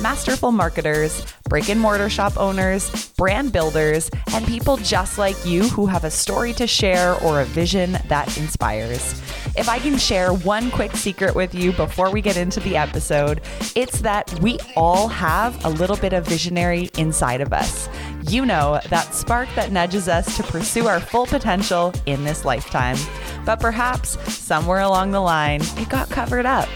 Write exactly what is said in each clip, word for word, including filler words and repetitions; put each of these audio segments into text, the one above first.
masterful marketers, brick and mortar shop owners, brand builders, and people just like you who have a story to share or a vision that inspires. If I can share one quick secret with you before we get into the episode, it's that we all have a little bit of visionary inside of us. You know, that spark that nudges us to pursue our full potential in this lifetime. But perhaps somewhere along the line, it got covered up.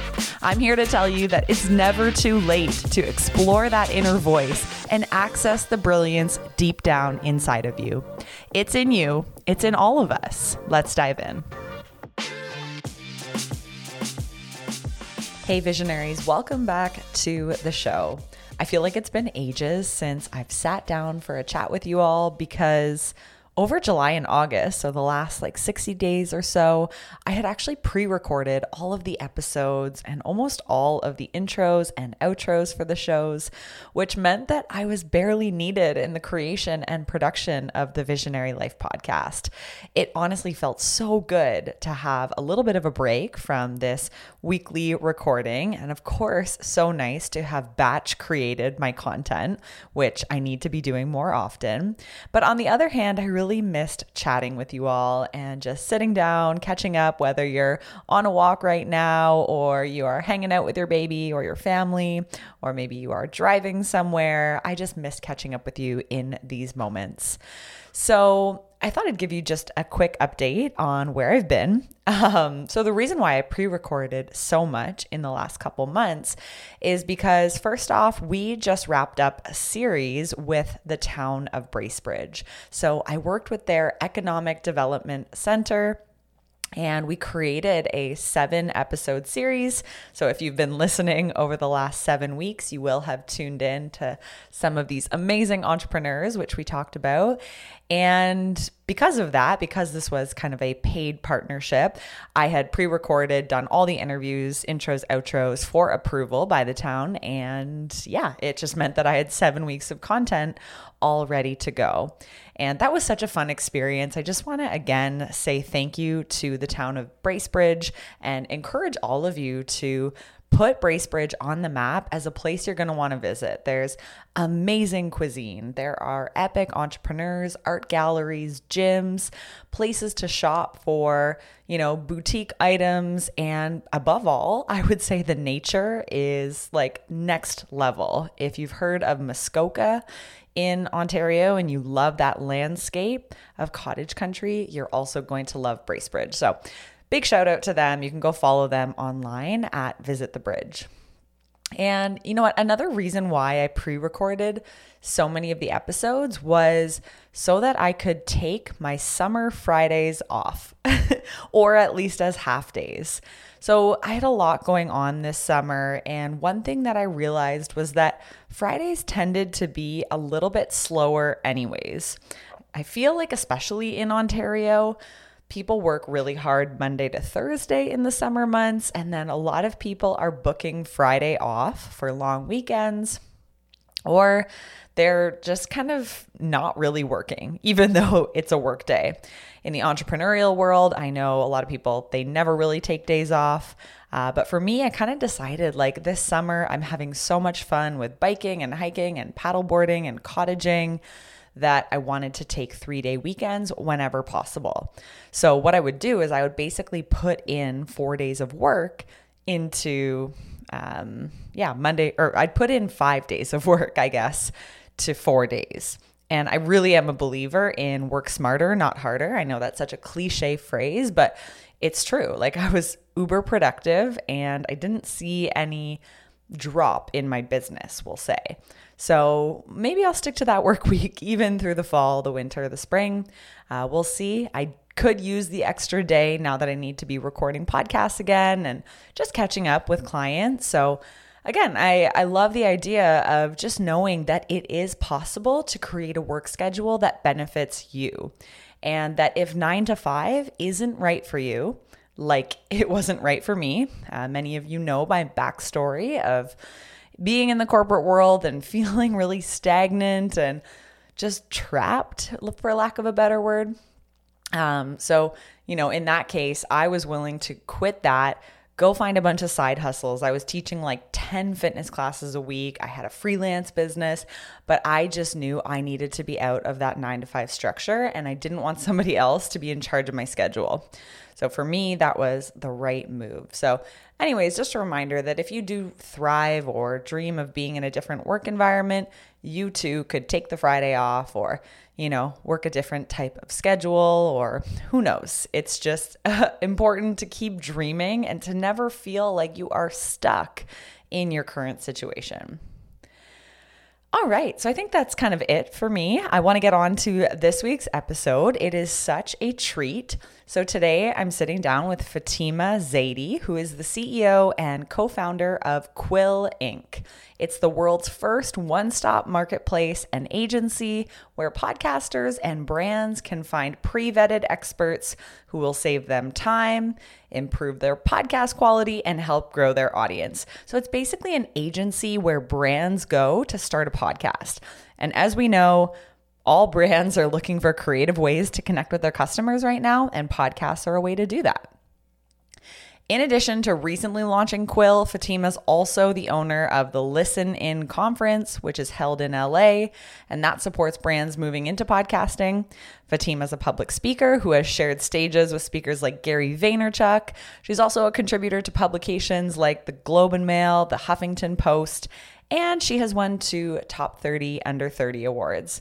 I'm here to tell you that it's never too late to explore that inner voice and access the brilliance deep down inside of you. It's in you. It's in all of us. Let's dive in. Hey, visionaries, welcome back to the show. I feel like it's been ages since I've sat down for a chat with you all because over July and August, so the last like sixty days or so, I had actually pre-recorded all of the episodes and almost all of the intros and outros for the shows, which meant that I was barely needed in the creation and production of the Visionary Life Podcast. It honestly felt so good to have a little bit of a break from this weekly recording, and of course, so nice to have batch created my content, which I need to be doing more often. But on the other hand, I really missed chatting with you all and just sitting down, catching up, whether you're on a walk right now or you are hanging out with your baby or your family, or maybe you are driving somewhere. I just missed catching up with you in these moments. So I thought I'd give you just a quick update on where I've been. Um, so the reason why I pre-recorded so much in the last couple months is because, first off, we just wrapped up a series with the town of Bracebridge. So I worked with their Economic Development Center, and we created a seven episode series. So if you've been listening over the last seven weeks, you will have tuned in to some of these amazing entrepreneurs, which we talked about. And because of that, because this was kind of a paid partnership, I had pre-recorded, done all the interviews, intros, outros for approval by the town. And yeah, it just meant that I had seven weeks of content all ready to go. And that was such a fun experience. I just want to again say thank you to the town of Bracebridge and encourage all of you to put Bracebridge on the map as a place you're going to want to visit. There's amazing cuisine. There are epic entrepreneurs, art galleries, gyms, places to shop for, you know, boutique items. And above all, I would say the nature is like next level. If you've heard of Muskoka in Ontario and you love that landscape of cottage country, you're also going to love Bracebridge. So big shout out to them. You can go follow them online at Visit the Bridge. And you know what? Another reason why I pre-recorded so many of the episodes was so that I could take my summer Fridays off, or at least as half days. So I had a lot going on this summer. And one thing that I realized was that Fridays tended to be a little bit slower anyways. I feel like, especially in Ontario, people work really hard Monday to Thursday in the summer months, and then a lot of people are booking Friday off for long weekends, or they're just kind of not really working, even though it's a work day. In the entrepreneurial world, I know a lot of people, they never really take days off. Uh, but for me, I kind of decided like this summer, I'm having so much fun with biking and hiking and paddleboarding and cottaging that I wanted to take three-day weekends whenever possible. So what I would do is I would basically put in four days of work into, um, yeah, Monday, or I'd put in five days of work, I guess, to four days. And I really am a believer in work smarter, not harder. I know that's such a cliche phrase, but it's true. Like, I was uber productive and I didn't see any drop in my business, we'll say. So maybe I'll stick to that work week even through the fall, the winter, the spring. Uh, we'll see. I could use the extra day now that I need to be recording podcasts again and just catching up with clients. So again, I, I love the idea of just knowing that it is possible to create a work schedule that benefits you. and that if nine to five isn't right for you, like it wasn't right for me, uh, many of you know my backstory of being in the corporate world and feeling really stagnant and just trapped, for lack of a better word. Um, so, you know, in that case, I was willing to quit that, go find a bunch of side hustles. I was teaching like ten fitness classes a week. I had a freelance business, but I just knew I needed to be out of that nine to five structure, and I didn't want somebody else to be in charge of my schedule. So for me, that was the right move. So anyways, just a reminder that if you do thrive or dream of being in a different work environment, you too could take the Friday off or, you know, work a different type of schedule or who knows. It's just uh, important to keep dreaming and to never feel like you are stuck in your current situation. All right, so I think that's kind of it for me. I want to get on to this week's episode. It is such a treat. So today I'm sitting down with Fatima Zaidi, who is the C E O and co-founder of Quill Incorporated. It's the world's first one-stop marketplace and agency where podcasters and brands can find pre-vetted experts who will save them time, improve their podcast quality, and help grow their audience. So it's basically an agency where brands go to start a podcast. And as we know, all brands are looking for creative ways to connect with their customers right now, and podcasts are a way to do that. In addition to recently launching Quill, Fatima's also the owner of the Listen In Conference, which is held in L A, and that supports brands moving into podcasting. Fatima's a public speaker who has shared stages with speakers like Gary Vaynerchuk. She's also a contributor to publications like the Globe and Mail, the Huffington Post, and she has won two Top thirty Under thirty awards.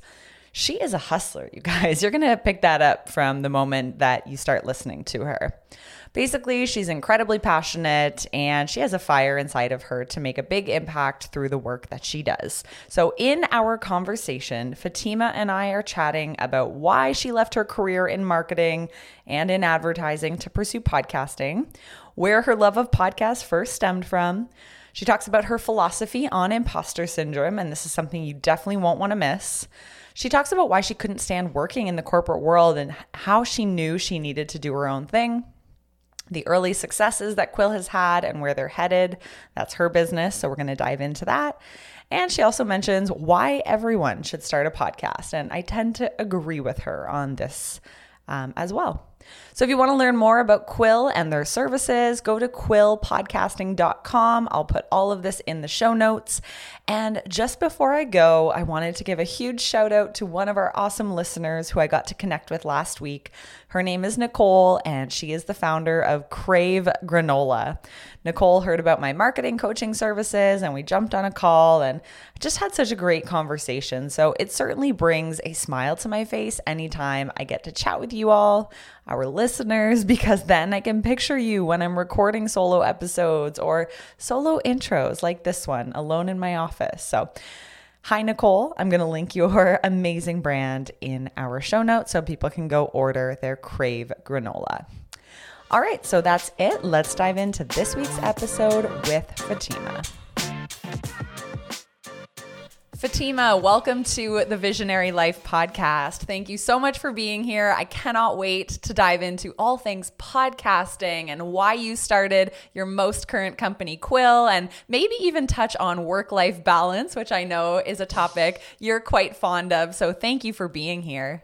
She is a hustler, you guys. You're going to pick that up from the moment that you start listening to her. Basically, she's incredibly passionate and she has a fire inside of her to make a big impact through the work that she does. So in our conversation, Fatima and I are chatting about why she left her career in marketing and in advertising to pursue podcasting, where her love of podcasts first stemmed from. She talks about her philosophy on imposter syndrome, and this is something you definitely won't want to miss. She talks about why she couldn't stand working in the corporate world and how she knew she needed to do her own thing. The early successes that Quill has had and where they're headed. That's her business, so we're going to dive into that. And she also mentions why everyone should start a podcast, and I tend to agree with her on this um, as well. So if you want to learn more about Quill and their services, go to quill podcasting dot com. I'll put all of this in the show notes. And just before I go, I wanted to give a huge shout out to one of our awesome listeners who I got to connect with last week. Her name is Nicole, and she is the founder of Crave Granola. Nicole heard about my marketing coaching services, and we jumped on a call and just had such a great conversation. So it certainly brings a smile to my face anytime I get to chat with you all, our listeners, because then I can picture you when I'm recording solo episodes or solo intros like this one, alone in my office. So hi, Nicole. I'm going to link your amazing brand in our show notes so people can go order their Crave Granola. All right, so that's it. Let's dive into this week's episode with Fatima. Fatima, welcome to the Visionary Life podcast. Thank you so much for being here. I cannot wait to dive into all things podcasting and why you started your most current company, Quill, and maybe even touch on work-life balance, which I know is a topic you're quite fond of. So thank you for being here.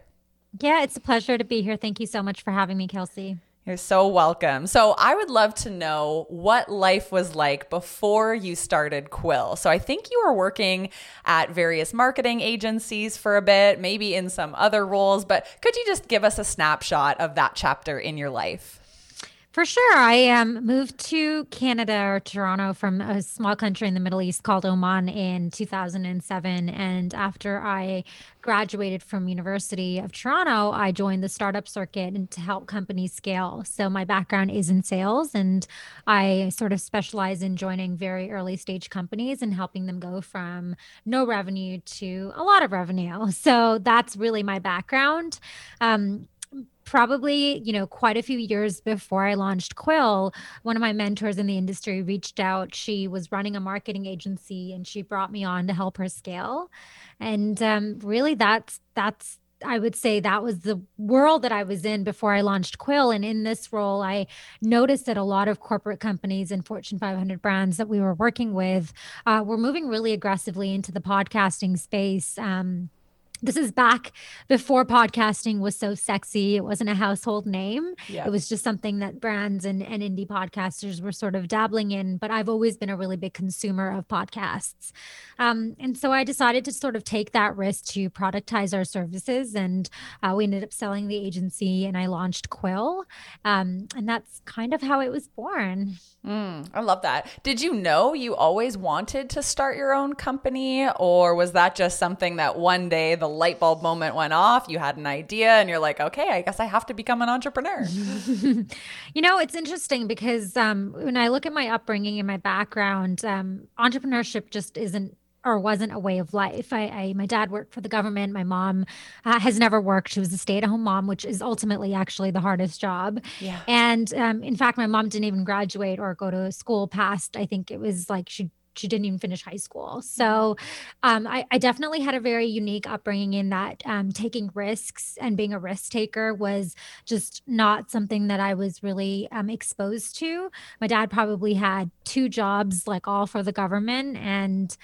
Yeah, it's a pleasure to be here. Thank you so much for having me, Kelsey. You're so welcome. So I would love to know what life was like before you started Quill. So I think you were working at various marketing agencies for a bit, maybe in some other roles, but could you just give us a snapshot of that chapter in your life? For sure. I um, moved to Canada or Toronto from a small country in the Middle East called Oman in two thousand seven. And after I graduated from University of Toronto, I joined the startup circuit and to help companies scale. So my background is in sales, and I sort of specialize in joining very early stage companies and helping them go from no revenue to a lot of revenue. So that's really my background. Um, Probably, you know, quite a few years before I launched Quill, one of my mentors in the industry reached out. She was running a marketing agency and she brought me on to help her scale. And um, really, that's that's I would say that was the world that I was in before I launched Quill. And in this role, I noticed that a lot of corporate companies and Fortune five hundred brands that we were working with uh, were moving really aggressively into the podcasting space. Um, This is back before podcasting was so sexy. It wasn't a household name. Yeah. It was just something that brands and, and indie podcasters were sort of dabbling in. But I've always been a really big consumer of podcasts. Um, and so I decided to sort of take that risk to productize our services. And uh, we ended up selling the agency and I launched Quill. Um, and that's kind of how it was born. Mm, I love that. Did you know you always wanted to start your own company? Or was that just something that one day the light bulb moment went off, you had an idea and you're like, okay, I guess I have to become an entrepreneur? You know, it's interesting because um, when I look at my upbringing and my background, um, entrepreneurship just isn't or wasn't a way of life. I, I my dad worked for the government. My mom uh, has never worked. She was a stay-at-home mom, which is ultimately actually the hardest job. Yeah. And um, in fact, my mom didn't even graduate or go to school past, I think it was like she She didn't even finish high school. So um, I, I definitely had a very unique upbringing in that um, taking risks and being a risk taker was just not something that I was really um, exposed to. My dad probably had two jobs, like all for the government. And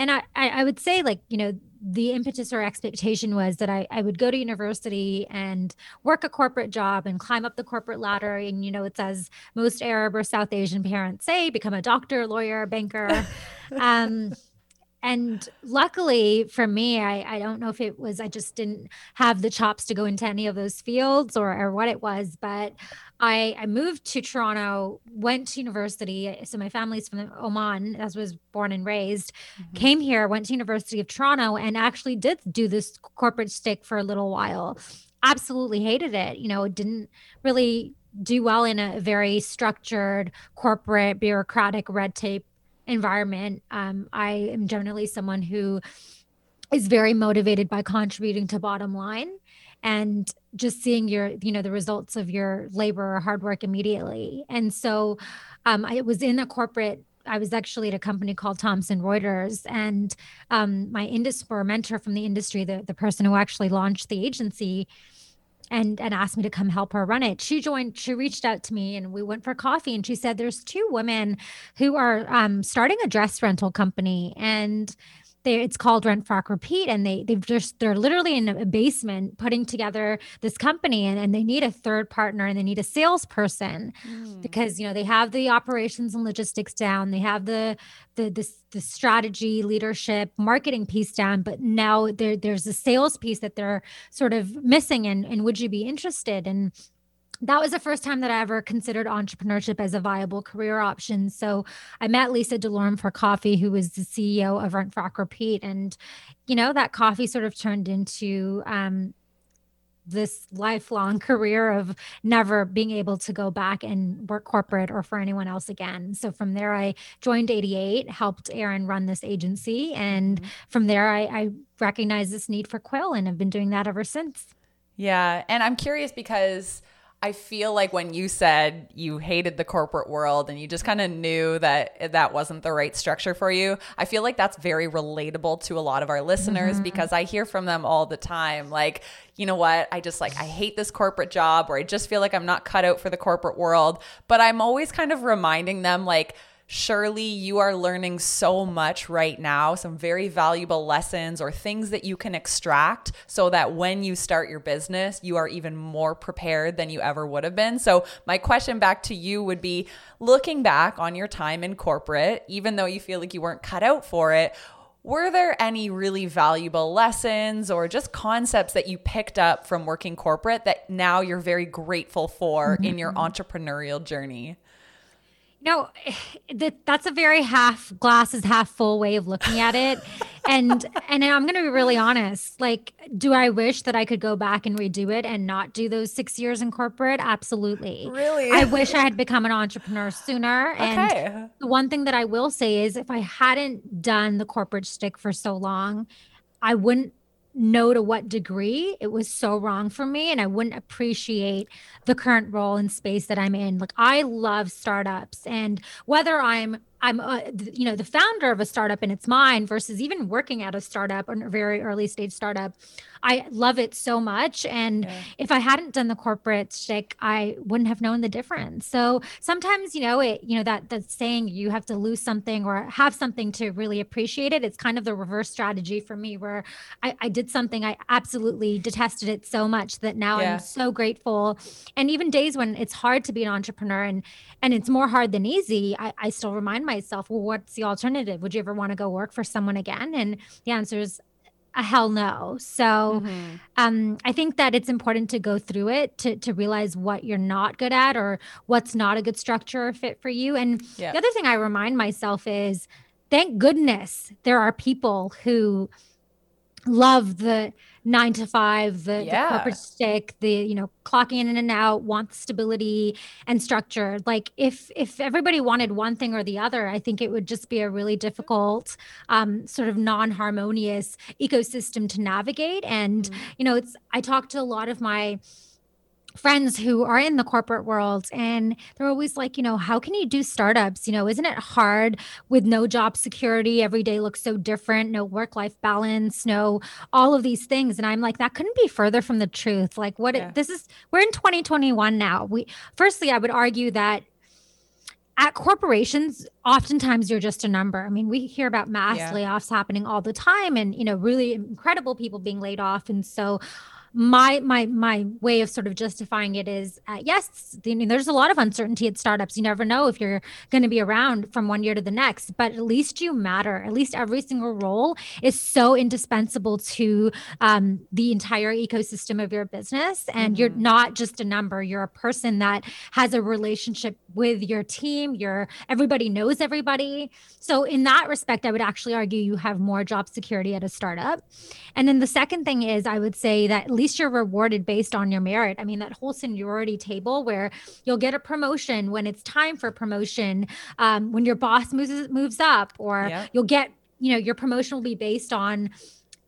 and I, I would say like, you know, the impetus or expectation was that I, I would go to university and work a corporate job and climb up the corporate ladder. And, you know, it's as most Arab or South Asian parents say, become a doctor, lawyer, banker. um, and luckily for me, I, I don't know if it was, I just didn't have the chops to go into any of those fields or, or what it was, but I, I moved to Toronto, went to university. So my family's from Oman, as was born and raised, mm-hmm. came here, went to University of Toronto, and actually did do this corporate shtick for a little while. Absolutely hated it. You know, didn't really do well in a very structured, corporate, bureaucratic, red tape environment. Um, I am generally someone who is very motivated by contributing to bottom line and just seeing your, you know, the results of your labor or hard work immediately. And so um, I was in a corporate, I was actually at a company called Thomson Reuters, and um, my industry mentor from the industry, the, the person who actually launched the agency and, and asked me to come help her run it. She joined, she reached out to me and we went for coffee, and she said, there's two women who are um, starting a dress rental company, and They, it's called Rent Frock Repeat, and they they've just they're literally in a basement putting together this company, and, and they need a third partner and they need a salesperson mm. because you know they have the operations and logistics down, they have the the the, the strategy, leadership, marketing piece down, but now there there's a sales piece that they're sort of missing. And and would you be interested? And that was the first time that I ever considered entrepreneurship as a viable career option. So I met Lisa DeLorme for coffee, who was the C E O of Rent Frock Repeat. And, you know, that coffee sort of turned into um, this lifelong career of never being able to go back and work corporate or for anyone else again. So from there, I joined eighty-eight, helped Aaron run this agency. And mm-hmm. from there, I, I recognized this need for Quill and have been doing that ever since. Yeah. And I'm curious because I feel like when you said you hated the corporate world and you just kind of knew that that wasn't the right structure for you, I feel like that's very relatable to a lot of our listeners mm-hmm. because I hear from them all the time, like, you know what, I just like, I hate this corporate job, or I just feel like I'm not cut out for the corporate world. But I'm always kind of reminding them, like, surely you are learning so much right now, some very valuable lessons or things that you can extract so that when you start your business, you are even more prepared than you ever would have been. So my question back to you would be, looking back on your time in corporate, even though you feel like you weren't cut out for it, were there any really valuable lessons or just concepts that you picked up from working corporate that now you're very grateful for mm-hmm. in your entrepreneurial journey? No, that that's a very half glass is half full way of looking at it. And and I'm going to be really honest. Like, do I wish that I could go back and redo it and not do those six years in corporate? Absolutely. Really? I wish I had become an entrepreneur sooner. Okay. And the one thing that I will say is if I hadn't done the corporate shtick for so long, I wouldn't know to what degree it was so wrong for me, and I wouldn't appreciate the current role and space that I'm in. Like, I love startups, and whether I'm I'm, uh, you know, the founder of a startup and it's mine versus even working at a startup or a very early stage startup. I love it so much. And yeah. if I hadn't done the corporate shtick, I wouldn't have known the difference. So sometimes, you know, it, you know, that, that saying you have to lose something or have something to really appreciate it. It's kind of the reverse strategy for me where I, I did something, I absolutely detested it so much that now yeah. I'm so grateful. And even days when it's hard to be an entrepreneur and, and it's more hard than easy, I, I still remind myself, well, what's the alternative? Would you ever want to go work for someone again? And the answer is a hell no. So mm-hmm. um, I think that it's important to go through it to to realize what you're not good at or what's not a good structure or fit for you. And yeah. the other thing I remind myself is, thank goodness there are people who love the nine to five, the, yeah. the corporate stick, the, you know, clocking in and out, want stability and structure. Like if, if everybody wanted one thing or the other, I think it would just be a really difficult, um, sort of non-harmonious ecosystem to navigate. And, mm-hmm. you know, it's, I talk to a lot of my friends who are in the corporate world and they're always like, you know, how can you do startups? You know, isn't it hard with no job security? Every day looks so different, no work-life balance, no, all of these things. And I'm like, that couldn't be further from the truth. Like what, yeah. it, this is, we're in twenty twenty-one now. We, firstly, I would argue that at corporations, oftentimes you're just a number. I mean, we hear about mass yeah. layoffs happening all the time and, you know, really incredible people being laid off. And so My my my way of sort of justifying it is, uh, yes, I mean, there's a lot of uncertainty at startups. You never know if you're going to be around from one year to the next, but at least you matter. At least every single role is so indispensable to um, the entire ecosystem of your business. And mm-hmm. you're not just a number. You're a person that has a relationship with your team. You're, everybody knows everybody. So in that respect, I would actually argue you have more job security at a startup. And then the second thing is I would say that at least you're rewarded based on your merit. I mean, that whole seniority table where you'll get a promotion when it's time for promotion, um, when your boss moves moves up, or yeah. you'll get, you know, your promotion will be based on,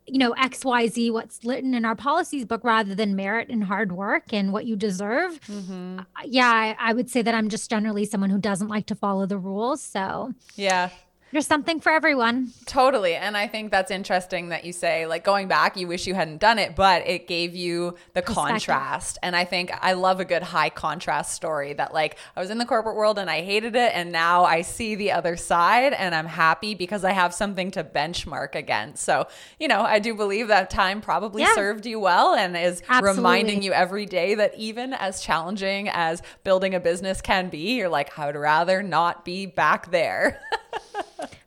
you know, X, Y, Z, what's written in our policies book rather than merit and hard work and what you deserve. Mm-hmm. Uh, yeah, I, I would say that I'm just generally someone who doesn't like to follow the rules. So yeah. There's something for everyone. Totally. And I think that's interesting that you say, like, going back, you wish you hadn't done it, but it gave you the contrast. And I think I love a good high contrast story that, like, I was in the corporate world and I hated it. And now I see the other side and I'm happy because I have something to benchmark against. So, you know, I do believe that time probably yeah. served you well and is Absolutely. reminding you every day that even as challenging as building a business can be, you're like, I would rather not be back there.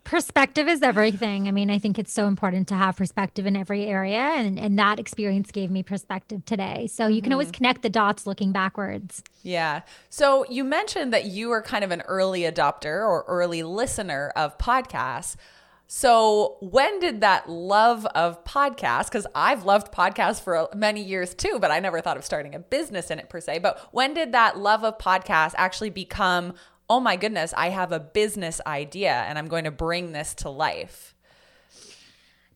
Perspective is everything. I mean, I think it's so important to have perspective in every area. And, and that experience gave me perspective today. So you can mm-hmm. always connect the dots looking backwards. Yeah. So you mentioned that you were kind of an early adopter or early listener of podcasts. So when did that love of podcasts, because I've loved podcasts for many years too, but I never thought of starting a business in it per se. But when did that love of podcasts actually become, oh my goodness, I have a business idea and I'm going to bring this to life?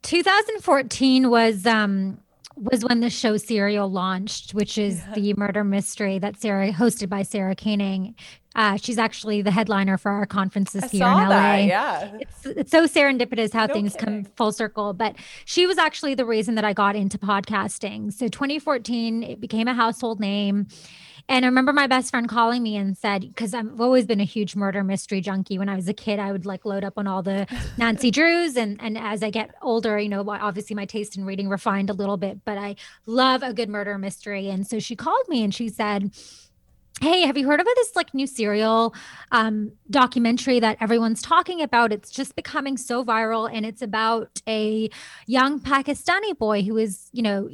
twenty fourteen was um, was when the show Serial launched, which is yeah. the murder mystery that Sarah hosted by Sarah Koenig. Uh, she's actually the headliner for our conference this year in L A. That, yeah. It's, it's so serendipitous how no things kidding. come full circle. But she was actually the reason that I got into podcasting. So twenty fourteen, it became a household name. And I remember my best friend calling me and said, because I've always been a huge murder mystery junkie. When I was a kid, I would like load up on all the Nancy Drews. And, and as I get older, you know, obviously my taste in reading refined a little bit, but I love a good murder mystery. And so she called me and she said, hey, have you heard of this like new Serial um, documentary that everyone's talking about? It's just becoming so viral. And it's about a young Pakistani boy who is, you know,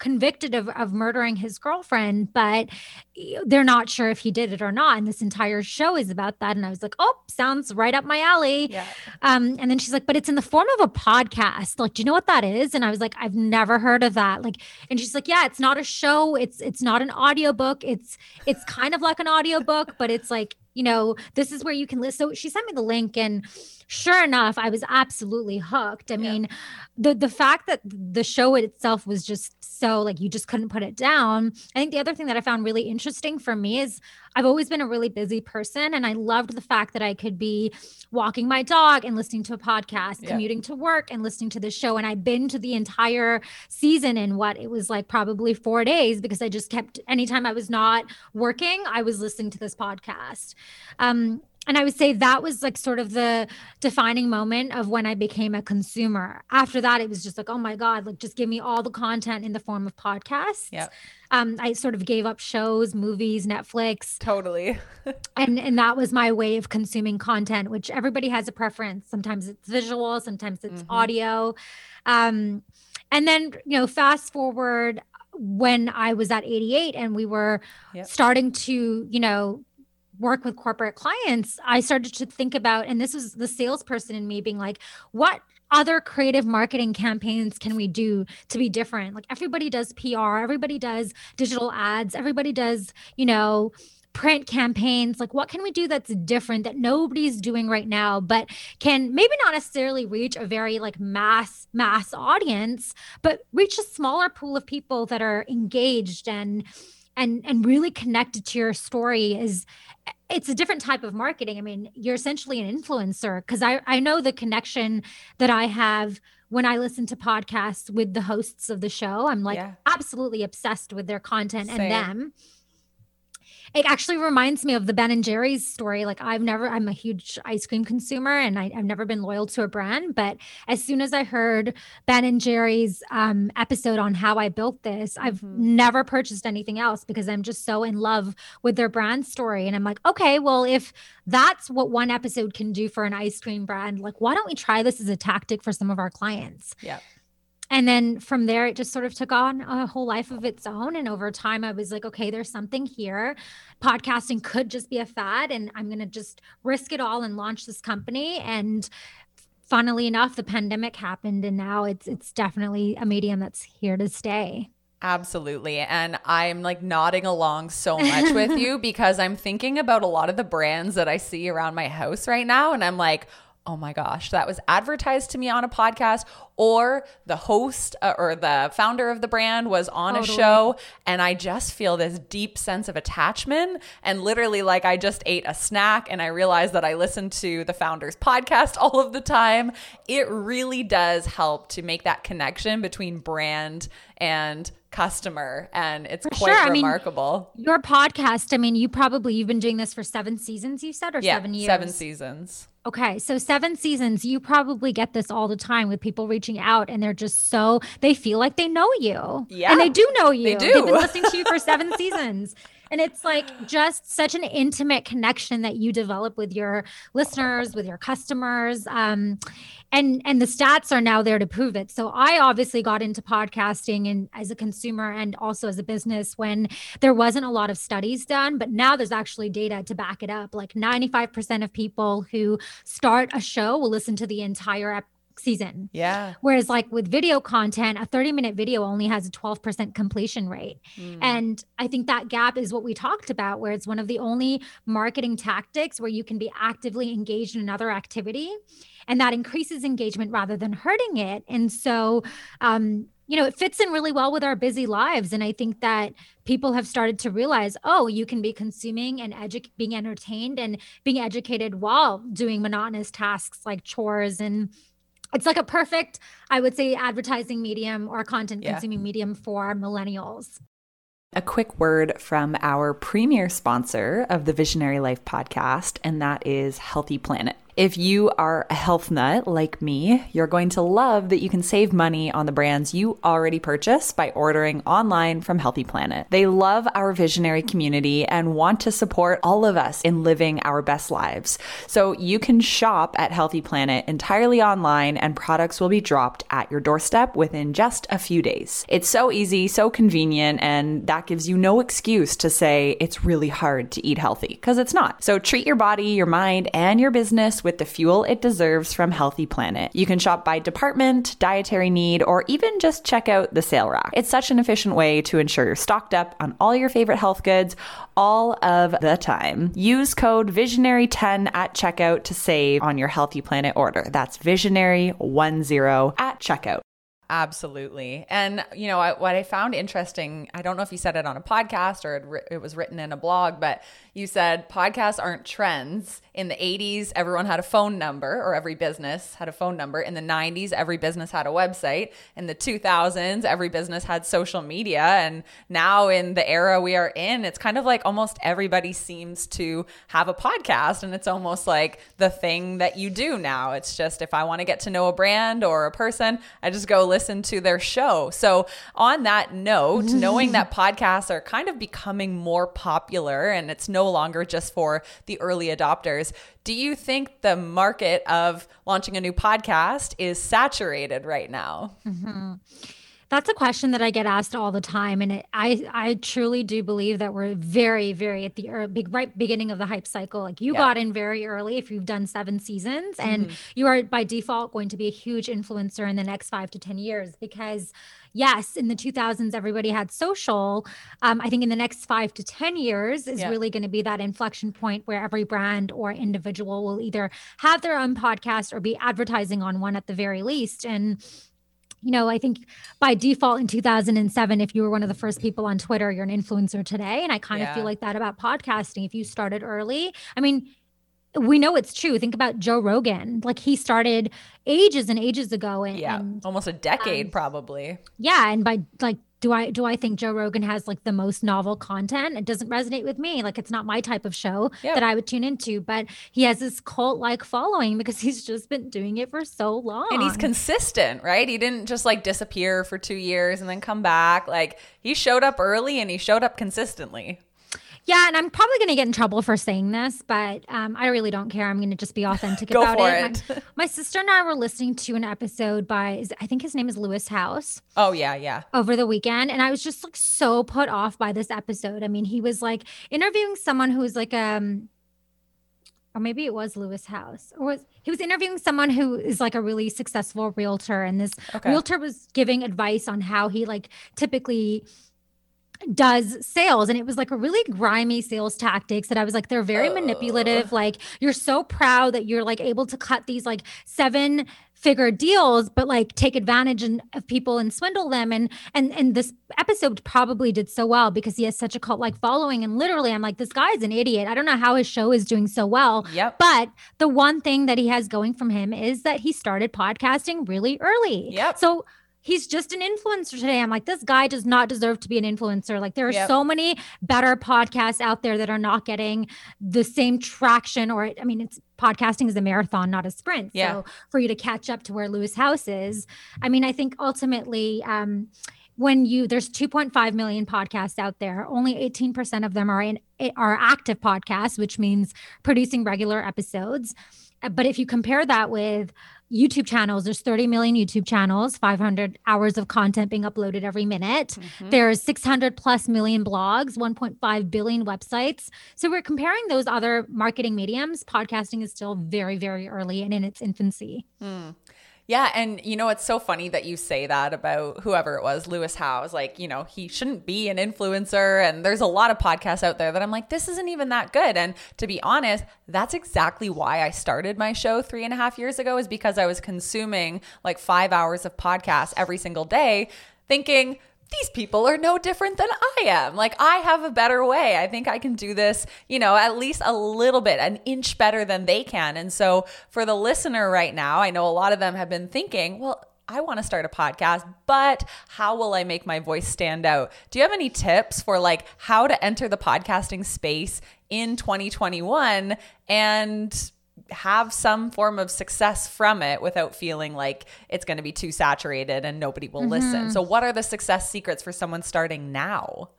convicted of, of murdering his girlfriend, but they're not sure if he did it or not. And this entire show is about that. And I was like, oh, sounds right up my alley. Yeah. Um, and then she's like, but it's in the form of a podcast. Like, do you know what that is? And I was like, I've never heard of that. Like, and she's like, yeah, it's not a show. It's, it's not an audiobook. It's, it's kind of like an audiobook, but it's like you know, this is where you can listen. So she sent me the link, and sure enough, I was absolutely hooked. I yeah. mean, the the fact that the show itself was just so, like, you just couldn't put it down. I think the other thing that I found really interesting for me is I've always been a really busy person, and I loved the fact that I could be walking my dog and listening to a podcast, yeah. commuting to work and listening to the show. And I've been to the entire season in what it was like probably four days because I just kept, anytime I was not working, I was listening to this podcast. Um, and I would say that was like sort of the defining moment of when I became a consumer. After that, it was just like, oh my God, like just give me all the content in the form of podcasts. Yep. Um, I sort of gave up shows, movies, Netflix. Totally. and and that was my way of consuming content, which everybody has a preference. Sometimes it's visual, sometimes it's mm-hmm. audio. Um, and then, you know, fast forward when I was at eighty-eight and we were yep. starting to, you know, work with corporate clients, I started to think about, and this was the salesperson in me being like, what other creative marketing campaigns can we do to be different? Like everybody does P R, everybody does digital ads, everybody does, you know, print campaigns. Like what can we do that's different that nobody's doing right now, but can maybe not necessarily reach a very like mass, mass audience, but reach a smaller pool of people that are engaged and and and really connected to your story? Is it's a different type of marketing. I mean, you're essentially an influencer, because I, I know the connection that I have when I listen to podcasts with the hosts of the show. I'm like yeah. absolutely obsessed with their content Same. and them. It actually reminds me of the Ben and Jerry's story. Like I've never, I'm a huge ice cream consumer and I, I've never been loyal to a brand. But as soon as I heard Ben and Jerry's um, episode on how I built this, I've mm-hmm. never purchased anything else because I'm just so in love with their brand story. And I'm like, okay, well, if that's what one episode can do for an ice cream brand, like, why don't we try this as a tactic for some of our clients? Yeah. And then from there, it just sort of took on a whole life of its own. And over time, I was like, okay, there's something here. Podcasting could just be a fad, and I'm going to just risk it all and launch this company. And funnily enough, the pandemic happened, and now it's it's definitely a medium that's here to stay. Absolutely. And I'm like nodding along so much with you because I'm thinking about a lot of the brands that I see around my house right now. And I'm like, oh my gosh, that was advertised to me on a podcast, or the host uh, or the founder of the brand was on totally. a show. And I just feel this deep sense of attachment. And literally, like, I just ate a snack and I realized that I listened to the founder's podcast all of the time. It really does help to make that connection between brand and customer, and it's for quite sure. remarkable. I mean, your podcast, I mean, you probably, you've been doing this for seven seasons, you said, or yeah, seven years? seven seasons. Okay. So seven seasons, you probably get this all the time with people reaching out and they're just so, they feel like they know you. Yeah. And they do know you. They do. They've been listening to you for seven seasons. And it's like just such an intimate connection that you develop with your listeners, with your customers. Um, and, and the stats are now there to prove it. So I obviously got into podcasting and as a consumer and also as a business when there wasn't a lot of studies done, but now there's actually data to back it up. Like ninety-five percent of people who start a show will listen to the entire episode. season. Yeah. Whereas like with video content, a thirty minute video only has a twelve percent completion rate. Mm. And I think that gap is what we talked about, where it's one of the only marketing tactics where you can be actively engaged in another activity, and that increases engagement rather than hurting it. And so, um, you know, it fits in really well with our busy lives. And I think that people have started to realize, oh, you can be consuming and edu- being entertained and being educated while doing monotonous tasks like chores. And it's like a perfect, I would say, advertising medium or content yeah. consuming medium for millennials. A quick word from our premier sponsor of the Visionary Life podcast, and that is Healthy Planet. If you are a health nut like me, you're going to love that you can save money on the brands you already purchase by ordering online from Healthy Planet. They love our visionary community and want to support all of us in living our best lives. So you can shop at Healthy Planet entirely online, and products will be dropped at your doorstep within just a few days. It's so easy, so convenient, and that gives you no excuse to say it's really hard to eat healthy, because it's not. So treat your body, your mind, and your business with the fuel it deserves from Healthy Planet. You can shop by department, dietary need, or even just check out the sale rack. It's such an efficient way to ensure you're stocked up on all your favorite health goods all of the time. Use code visionary ten at checkout to save on your Healthy Planet order. That's visionary ten at checkout. Absolutely. And, you know, I, what I found interesting, I don't know if you said it on a podcast or it, ri- it was written in a blog, but you said podcasts aren't trends. In the eighties, everyone had a phone number, or every business had a phone number. In the nineties, every business had a website. In the two thousands, every business had social media. And now in the era we are in, it's kind of like almost everybody seems to have a podcast, and it's almost like the thing that you do now. It's just, if I want to get to know a brand or a person, I just go listen to their show. So on that note, knowing that podcasts are kind of becoming more popular and it's no longer just for the early adopters, do you think the market of launching a new podcast is saturated right now? Mm-hmm. That's a question that I get asked all the time. And it, I, I truly do believe that we're very, very at the early, big, right beginning of the hype cycle. Like you yeah. got in very early if you've done seven seasons, mm-hmm. and you are by default going to be a huge influencer in the next five to ten years, because yes, in the two thousands, everybody had social. Um, I think in the next five to ten years is yeah. really going to be that inflection point where every brand or individual will either have their own podcast or be advertising on one at the very least. And you know, I think by default in two thousand seven, if you were one of the first people on Twitter, you're an influencer today. And I kind yeah. of feel like that about podcasting. If you started early, I mean, we know it's true. Think about Joe Rogan. Like he started ages and ages ago. And, yeah, and, almost a decade um, probably. Yeah. And by like, do I do I think Joe Rogan has like the most novel content? It doesn't resonate with me. Like it's not my type of show yeah. that I would tune into, but he has this cult-like following because he's just been doing it for so long. And he's consistent, right? He didn't just like disappear for two years and then come back. Like he showed up early and he showed up consistently. Yeah, and I'm probably going to get in trouble for saying this, but um, I really don't care. I'm going to just be authentic Go about for it. it. My, my sister and I were listening to an episode by, I think his name is Lewis Howes. Oh, yeah, yeah. Over the weekend. And I was just like so put off by this episode. I mean, he was like interviewing someone who was like, um, or maybe it was Lewis Howes. Or was he was interviewing someone who is like a really successful realtor. And this okay. realtor was giving advice on how he like typically does sales, and it was like a really grimy sales tactics that I was like, they're very oh. manipulative. Like you're so proud that you're like able to cut these like seven figure deals, but like take advantage in, of people and swindle them. And, and, and this episode probably did so well because he has such a cult like following. And literally I'm like, this guy's an idiot. I don't know how his show is doing so well, yep. but the one thing that he has going from him is that he started podcasting really early. Yep. So he's just an influencer today. I'm like, this guy does not deserve to be an influencer. Like there are yep. so many better podcasts out there that are not getting the same traction, or, I mean, it's podcasting is a marathon, not a sprint. Yeah. So for you to catch up to where Lewis Howes is, I mean, I think ultimately, um, when you, there's two point five million podcasts out there, only eighteen percent of them are in, are active podcasts, which means producing regular episodes. But if you compare that with YouTube channels, there's thirty million YouTube channels, five hundred hours of content being uploaded every minute. Mm-hmm. There's six hundred plus million blogs, one point five billion websites. So we're comparing those other marketing mediums. Podcasting is still very, very early and in its infancy. Mm. Yeah. And, you know, it's so funny that you say that about whoever it was, Lewis Howes, like, you know, he shouldn't be an influencer. And there's a lot of podcasts out there that I'm like, this isn't even that good. And to be honest, that's exactly why I started my show three and a half years ago, is because I was consuming like five hours of podcasts every single day thinking, these people are no different than I am. Like I have a better way. I think I can do this, you know, at least a little bit, an inch better than they can. And so for the listener right now, I know a lot of them have been thinking, well, I want to start a podcast, but how will I make my voice stand out? Do you have any tips for like how to enter the podcasting space in twenty twenty-one and have some form of success from it without feeling like it's going to be too saturated and nobody will mm-hmm. listen? So what are the success secrets for someone starting now?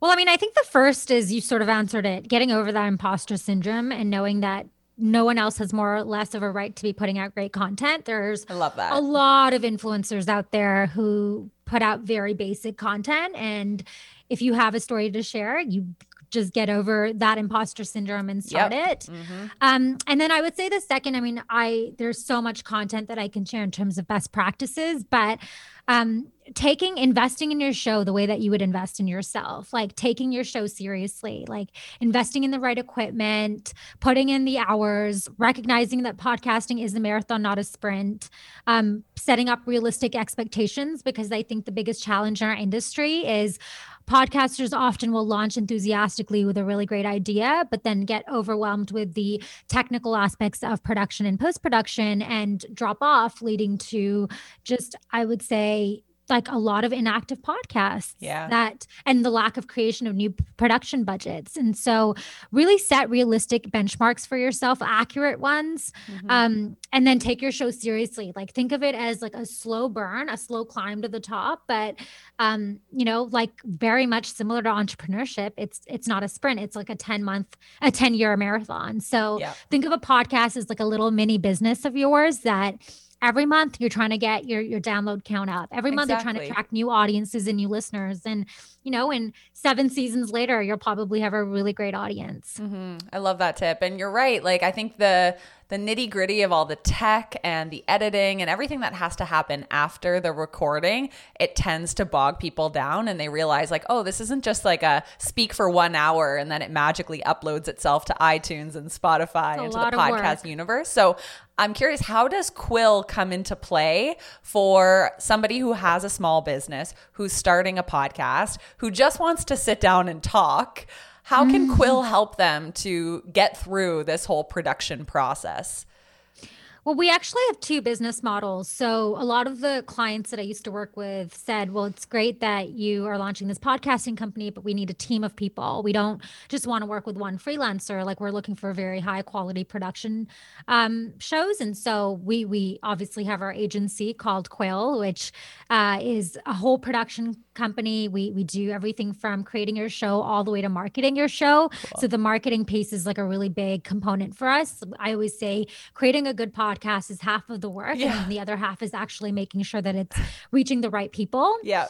Well, I mean, I think the first is, you sort of answered it, getting over that imposter syndrome and knowing that no one else has more or less of a right to be putting out great content. There's I love that. a lot of influencers out there who put out very basic content. And if you have a story to share, you just get over that imposter syndrome and start yep. it. Mm-hmm. Um, and then I would say the second, I mean, I, there's so much content that I can share in terms of best practices, but um, taking, investing in your show the way that you would invest in yourself, like taking your show seriously, like investing in the right equipment, putting in the hours, recognizing that podcasting is a marathon, not a sprint, um, setting up realistic expectations, because I think the biggest challenge in our industry is podcasters often will launch enthusiastically with a really great idea, but then get overwhelmed with the technical aspects of production and post-production and drop off, leading to just, I would say, like a lot of inactive podcasts yeah. that, and the lack of creation of new production budgets. And so really set realistic benchmarks for yourself, accurate ones, mm-hmm. um, and then take your show seriously. Like think of it as like a slow burn, a slow climb to the top, but um, you know, like very much similar to entrepreneurship. It's, it's not a sprint. It's like a ten month, a ten year marathon. So yeah. think of a podcast as like a little mini business of yours that every month you're trying to get your, your download count up. Every month exactly. you're trying to attract new audiences and new listeners. And, you know, and seven seasons later, you'll probably have a really great audience. Mm-hmm. I love that tip. And you're right. Like, I think the the nitty gritty of all the tech and the editing and everything that has to happen after the recording, it tends to bog people down, and they realize like, oh, this isn't just like a speak for one hour and then it magically uploads itself to iTunes and Spotify and to the podcast universe. So I'm curious, how does Quill come into play for somebody who has a small business, who's starting a podcast, who just wants to sit down and talk? How can Quill help them to get through this whole production process? Well, we actually have two business models. So a lot of the clients that I used to work with said, well, it's great that you are launching this podcasting company, but we need a team of people. We don't just want to work with one freelancer. Like, we're looking for very high quality production um, shows. And so we we obviously have our agency called Quill, which uh, is a whole production company. We we do everything from creating your show all the way to marketing your show. Cool. So the marketing piece is like a really big component for us. I always say creating a good podcast podcast is half of the work yeah. and the other half is actually making sure that it's reaching the right people. Yeah.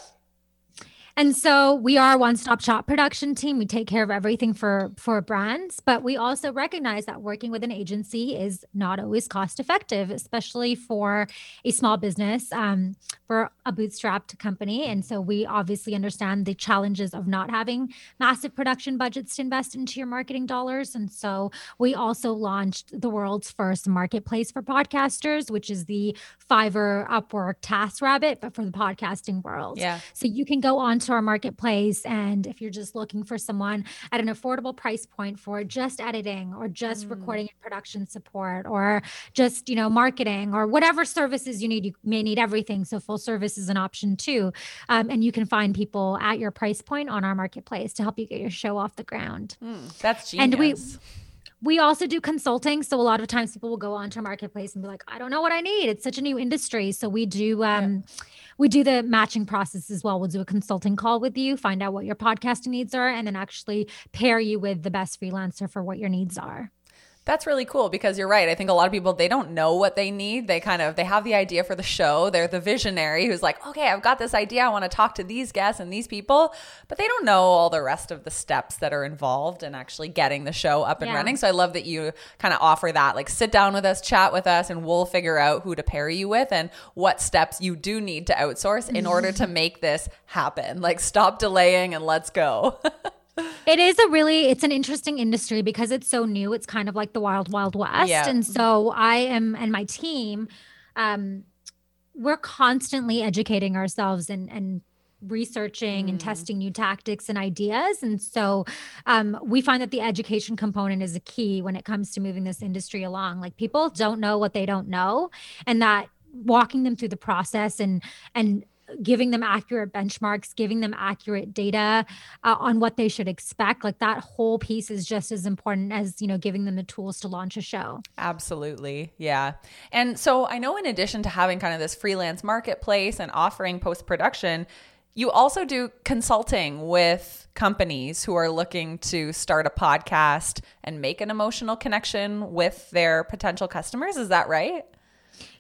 And so we are a one-stop shop production team. We take care of everything for, for brands, but we also recognize that working with an agency is not always cost effective, especially for a small business, um, for a bootstrapped company. And so we obviously understand the challenges of not having massive production budgets to invest into your marketing dollars. And so we also launched the world's first marketplace for podcasters, which is the Fiverr, Upwork, TaskRabbit, but for the podcasting world. Yeah. So you can go on to our marketplace, and if you're just looking for someone at an affordable price point for just editing or just mm. recording and production support or just, you know, marketing or whatever services you need, you may need everything. So full service is an option too. Um, and you can find people at your price point on our marketplace to help you get your show off the ground. Mm, that's genius. And we We also do consulting. So a lot of times people will go onto a marketplace and be like, I don't know what I need. It's such a new industry. So we do um, yeah. we do the matching process as well. We'll do a consulting call with you, find out what your podcasting needs are, and then actually pair you with the best freelancer for what your needs are. That's really cool, because you're right. I think a lot of people, they don't know what they need. They kind of, they have the idea for the show. They're the visionary who's like, okay, I've got this idea. I want to talk to these guests and these people, but they don't know all the rest of the steps that are involved in actually getting the show up and yeah. running. So I love that you kind of offer that, like, sit down with us, chat with us, and we'll figure out who to pair you with and what steps you do need to outsource in order to make this happen. Like, stop delaying and let's go. It is a really, it's an interesting industry because it's so new. It's kind of like the wild, wild west. Yeah. And so I am, and my team, um, we're constantly educating ourselves and, and researching mm. and testing new tactics and ideas. And so um, we find that the education component is a key when it comes to moving this industry along. Like, people don't know what they don't know, and that walking them through the process and, and, giving them accurate benchmarks, giving them accurate data uh, on what they should expect. Like, that whole piece is just as important as, you know, giving them the tools to launch a show. Absolutely. Yeah. And so I know, in addition to having kind of this freelance marketplace and offering post-production, you also do consulting with companies who are looking to start a podcast and make an emotional connection with their potential customers. Is that right?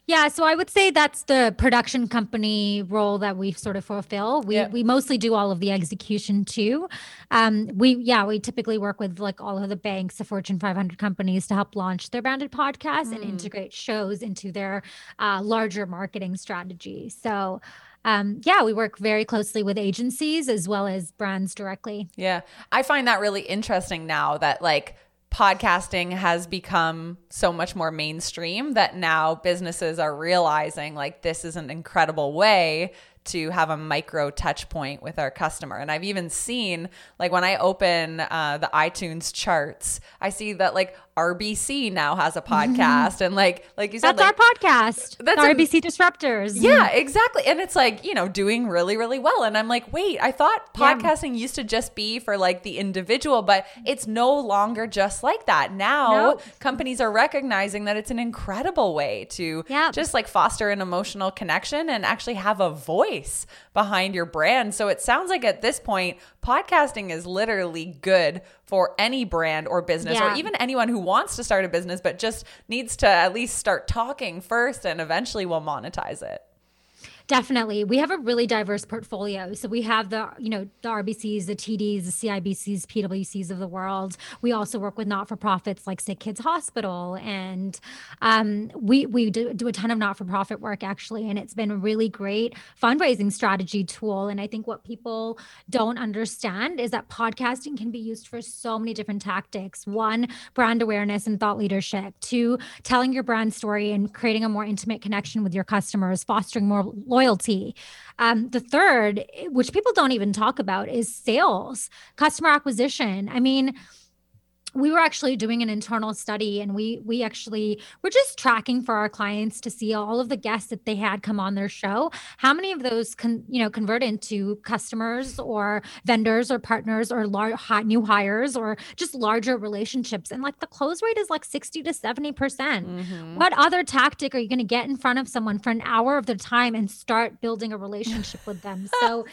Yeah, so I would say that's the production company role that we sort of fulfill. We yeah. we mostly do all of the execution too. Um, we yeah, we typically work with like all of the banks, the Fortune five hundred companies to help launch their branded podcasts mm. and integrate shows into their uh, larger marketing strategy. So Um, yeah, we work very closely with agencies as well as brands directly. Yeah. I find that really interesting now that like podcasting has become so much more mainstream that now businesses are realizing like this is an incredible way to have a micro touch point with our customer. And I've even seen like when I open uh, the iTunes charts, I see that like R B C now has a podcast mm-hmm. and like, like you said, that's like, our podcast, that's the R B C Disruptors. Yeah, exactly. And it's like, you know, doing really, really well. And I'm like, wait, I thought podcasting yeah. used to just be for like the individual, but it's no longer just like that. Now nope. companies are recognizing that it's an incredible way to yep. just like foster an emotional connection and actually have a voice behind your brand. So it sounds like at this point, podcasting is literally good for any brand or business yeah. or even anyone who wants to start a business, but just needs to at least start talking first and eventually will monetize it. Definitely. We have a really diverse portfolio. So we have the, you know, the R B Cs, the T Ds, the C I B Cs, P W Cs of the world. We also work with not-for-profits like Sick Kids Hospital. And um, we we do, do a ton of not-for-profit work, actually. And it's been a really great fundraising strategy tool. And I think what people don't understand is that podcasting can be used for so many different tactics. One, brand awareness and thought leadership. Two, telling your brand story and creating a more intimate connection with your customers, fostering more loyalty. Um, the third, which people don't even talk about, is sales, customer acquisition. I mean, we were actually doing an internal study and we we actually were just tracking for our clients to see all of the guests that they had come on their show. How many of those con, you know, convert into customers or vendors or partners or large, hot new hires or just larger relationships? And like the close rate is like sixty to seventy percent. Mm-hmm. What other tactic are you going to get in front of someone for an hour of their time and start building a relationship with them? So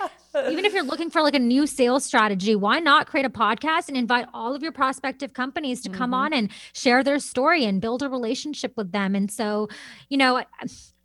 even if you're looking for like a new sales strategy, why not create a podcast and invite all of your prospective companies to come mm-hmm. on and share their story and build a relationship with them. And so, you know,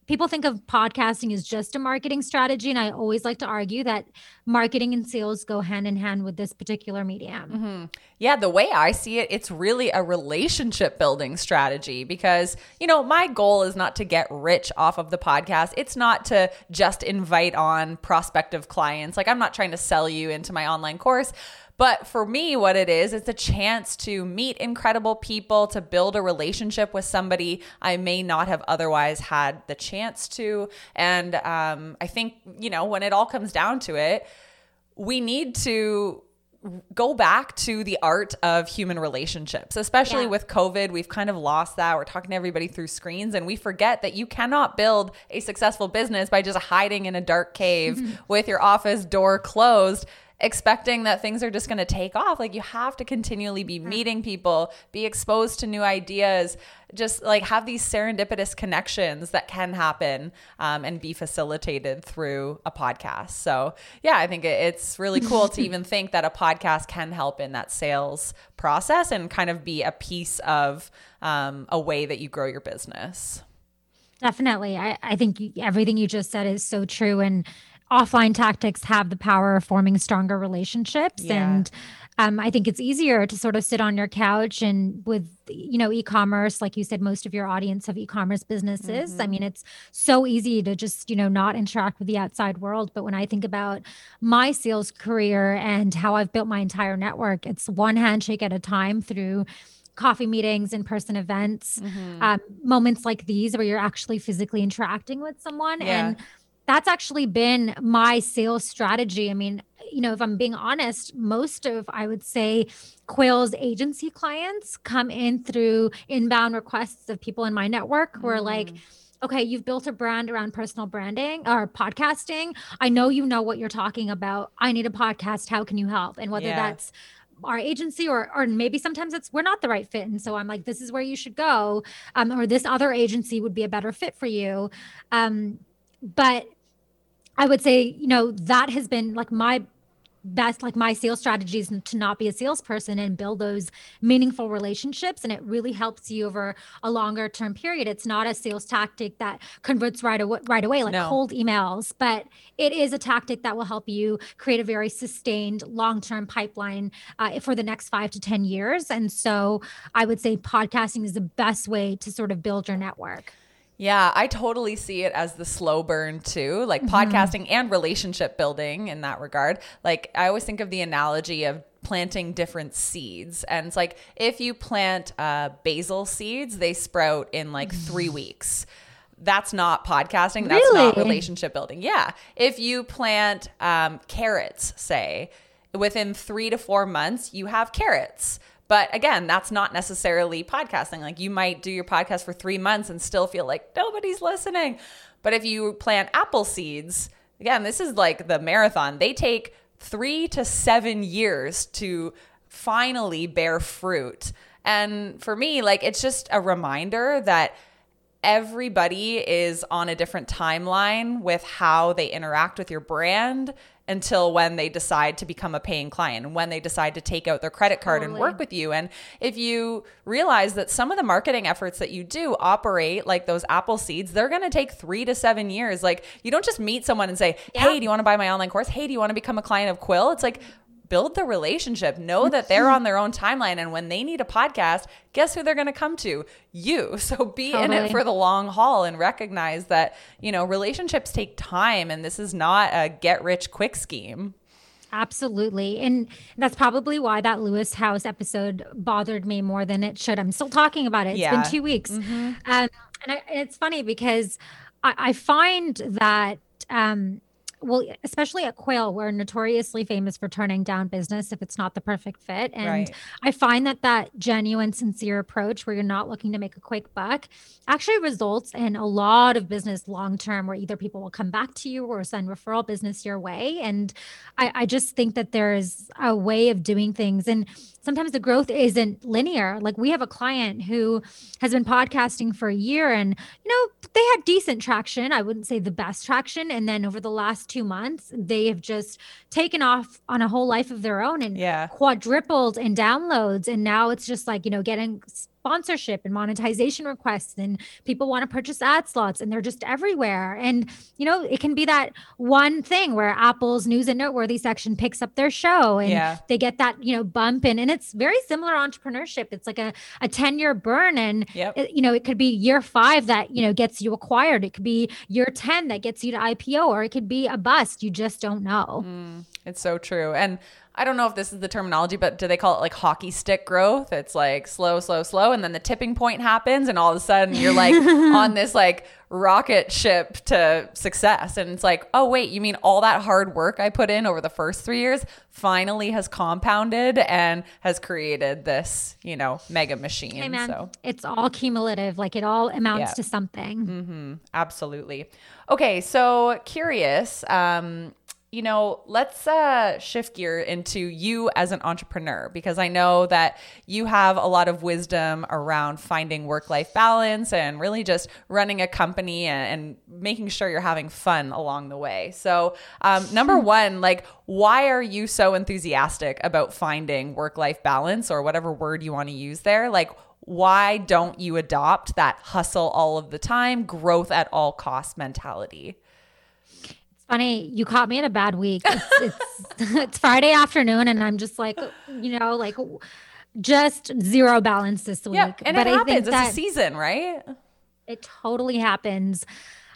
people think of podcasting as just a marketing strategy. And I always like to argue that marketing and sales go hand in hand with this particular medium. Mm-hmm. Yeah, the way I see it, it's really a relationship building strategy because, you know, my goal is not to get rich off of the podcast. It's not to just invite on prospective clients. Like I'm not trying to sell you into my online course. But for me, what it is, it's a chance to meet incredible people, to build a relationship with somebody I may not have otherwise had the chance to. And um, I think, you know, when it all comes down to it, we need to go back to the art of human relationships, especially yeah. with COVID. We've kind of lost that. We're talking to everybody through screens and we forget that you cannot build a successful business by just hiding in a dark cave with your office door closed, expecting that things are just going to take off. Like you have to continually be meeting people, be exposed to new ideas, just like have these serendipitous connections that can happen um, and be facilitated through a podcast. So yeah, I think it's really cool to even think that a podcast can help in that sales process and kind of be a piece of um, a way that you grow your business. Definitely. I, I think everything you just said is so true. And offline tactics have the power of forming stronger relationships. Yeah. And um, I think it's easier to sort of sit on your couch and with, you know, e-commerce, like you said, most of your audience have e-commerce businesses. Mm-hmm. I mean, it's so easy to just, you know, not interact with the outside world. But when I think about my sales career and how I've built my entire network, it's one handshake at a time through coffee meetings, in-person events, mm-hmm. um, moments like these where you're actually physically interacting with someone. Yeah. And that's actually been my sales strategy. I mean, you know, if I'm being honest, most of, I would say, Quill's agency clients come in through inbound requests of people in my network who are mm-hmm. like, okay, you've built a brand around personal branding or podcasting. I know you know what you're talking about. I need a podcast. How can you help? And whether yeah. that's our agency or or maybe sometimes it's we're not the right fit. And so I'm like, this is where you should go. Um, or this other agency would be a better fit for you. Um, but I would say, you know, that has been like my that's like my sales strategy, is to not be a salesperson and build those meaningful relationships. And it really helps you over a longer term period. It's not a sales tactic that converts right away, right away like no. cold emails, but it is a tactic that will help you create a very sustained long-term pipeline uh, for the next five to ten years. And so I would say podcasting is the best way to sort of build your network. Yeah, I totally see it as the slow burn too, like mm-hmm. podcasting and relationship building in that regard. Like I always think of the analogy of planting different seeds. And it's like if you plant uh, basil seeds, they sprout in like three weeks. That's not podcasting. That's really? Not relationship building. Yeah. If you plant um, carrots, say, within three to four months, you have carrots. But again, that's not necessarily podcasting. Like you might do your podcast for three months and still feel like nobody's listening. But if you plant apple seeds, again, this is like the marathon. They take three to seven years to finally bear fruit. And for me, like it's just a reminder that everybody is on a different timeline with how they interact with your brand until when they decide to become a paying client and when they decide to take out their credit card totally. And work with you. And if you realize that some of the marketing efforts that you do operate like those apple seeds, they're going to take three to seven years. Like you don't just meet someone and say, yeah. hey, do you want to buy my online course? Hey, do you want to become a client of Quill? It's like, build the relationship, know that they're on their own timeline. And when they need a podcast, guess who they're going to come to? You. So be totally. In it for the long haul and recognize that, you know, relationships take time and this is not a get rich quick scheme. Absolutely. And that's probably why that Lewis Howes episode bothered me more than it should. I'm still talking about it. It's yeah. been two weeks. Mm-hmm. Um, and I, it's funny because I, I find that, um, well, especially at Quill, we're notoriously famous for turning down business if it's not the perfect fit. And right. I find that that genuine, sincere approach where you're not looking to make a quick buck actually results in a lot of business long-term where either people will come back to you or send referral business your way. And I, I just think that there's a way of doing things. And sometimes the growth isn't linear. Like we have a client who has been podcasting for a year and, you know, they had decent traction. I wouldn't say the best traction. And then over the last two months, they have just taken off on a whole life of their own and yeah. quadrupled in downloads. And now it's just like, you know, getting sponsorship and monetization requests and people want to purchase ad slots and they're just everywhere. And, you know, it can be that one thing where Apple's news and noteworthy section picks up their show and yeah. they get that, you know, bump in. And it's very similar entrepreneurship. It's like a, a ten year burn. And, yep. it, you know, it could be year five that, you know, gets you acquired. It could be year ten that gets you to I P O, or it could be a bust. You just don't know. Mm, it's so true. And I don't know if this is the terminology, but do they call it like hockey stick growth? It's like slow, slow, slow. And then the tipping point happens and all of a sudden you're like on this like rocket ship to success. And it's like, oh wait, you mean all that hard work I put in over the first three years finally has compounded and has created this, you know, mega machine. Hey man, so it's all cumulative. Like it all amounts yeah. to something. Mm-hmm. Absolutely. Okay. So curious, um, you know, let's uh, shift gear into you as an entrepreneur, because I know that you have a lot of wisdom around finding work-life balance and really just running a company and, and making sure you're having fun along the way. So um, number one, like, why are you so enthusiastic about finding work-life balance, or whatever word you want to use there? Like, why don't you adopt that hustle all of the time, growth at all costs mentality? Funny, you caught me in a bad week. It's, it's, it's Friday afternoon and I'm just like, you know, like just zero balance this week. Yeah, and but it I happens. Think it's that a season, right? It totally happens.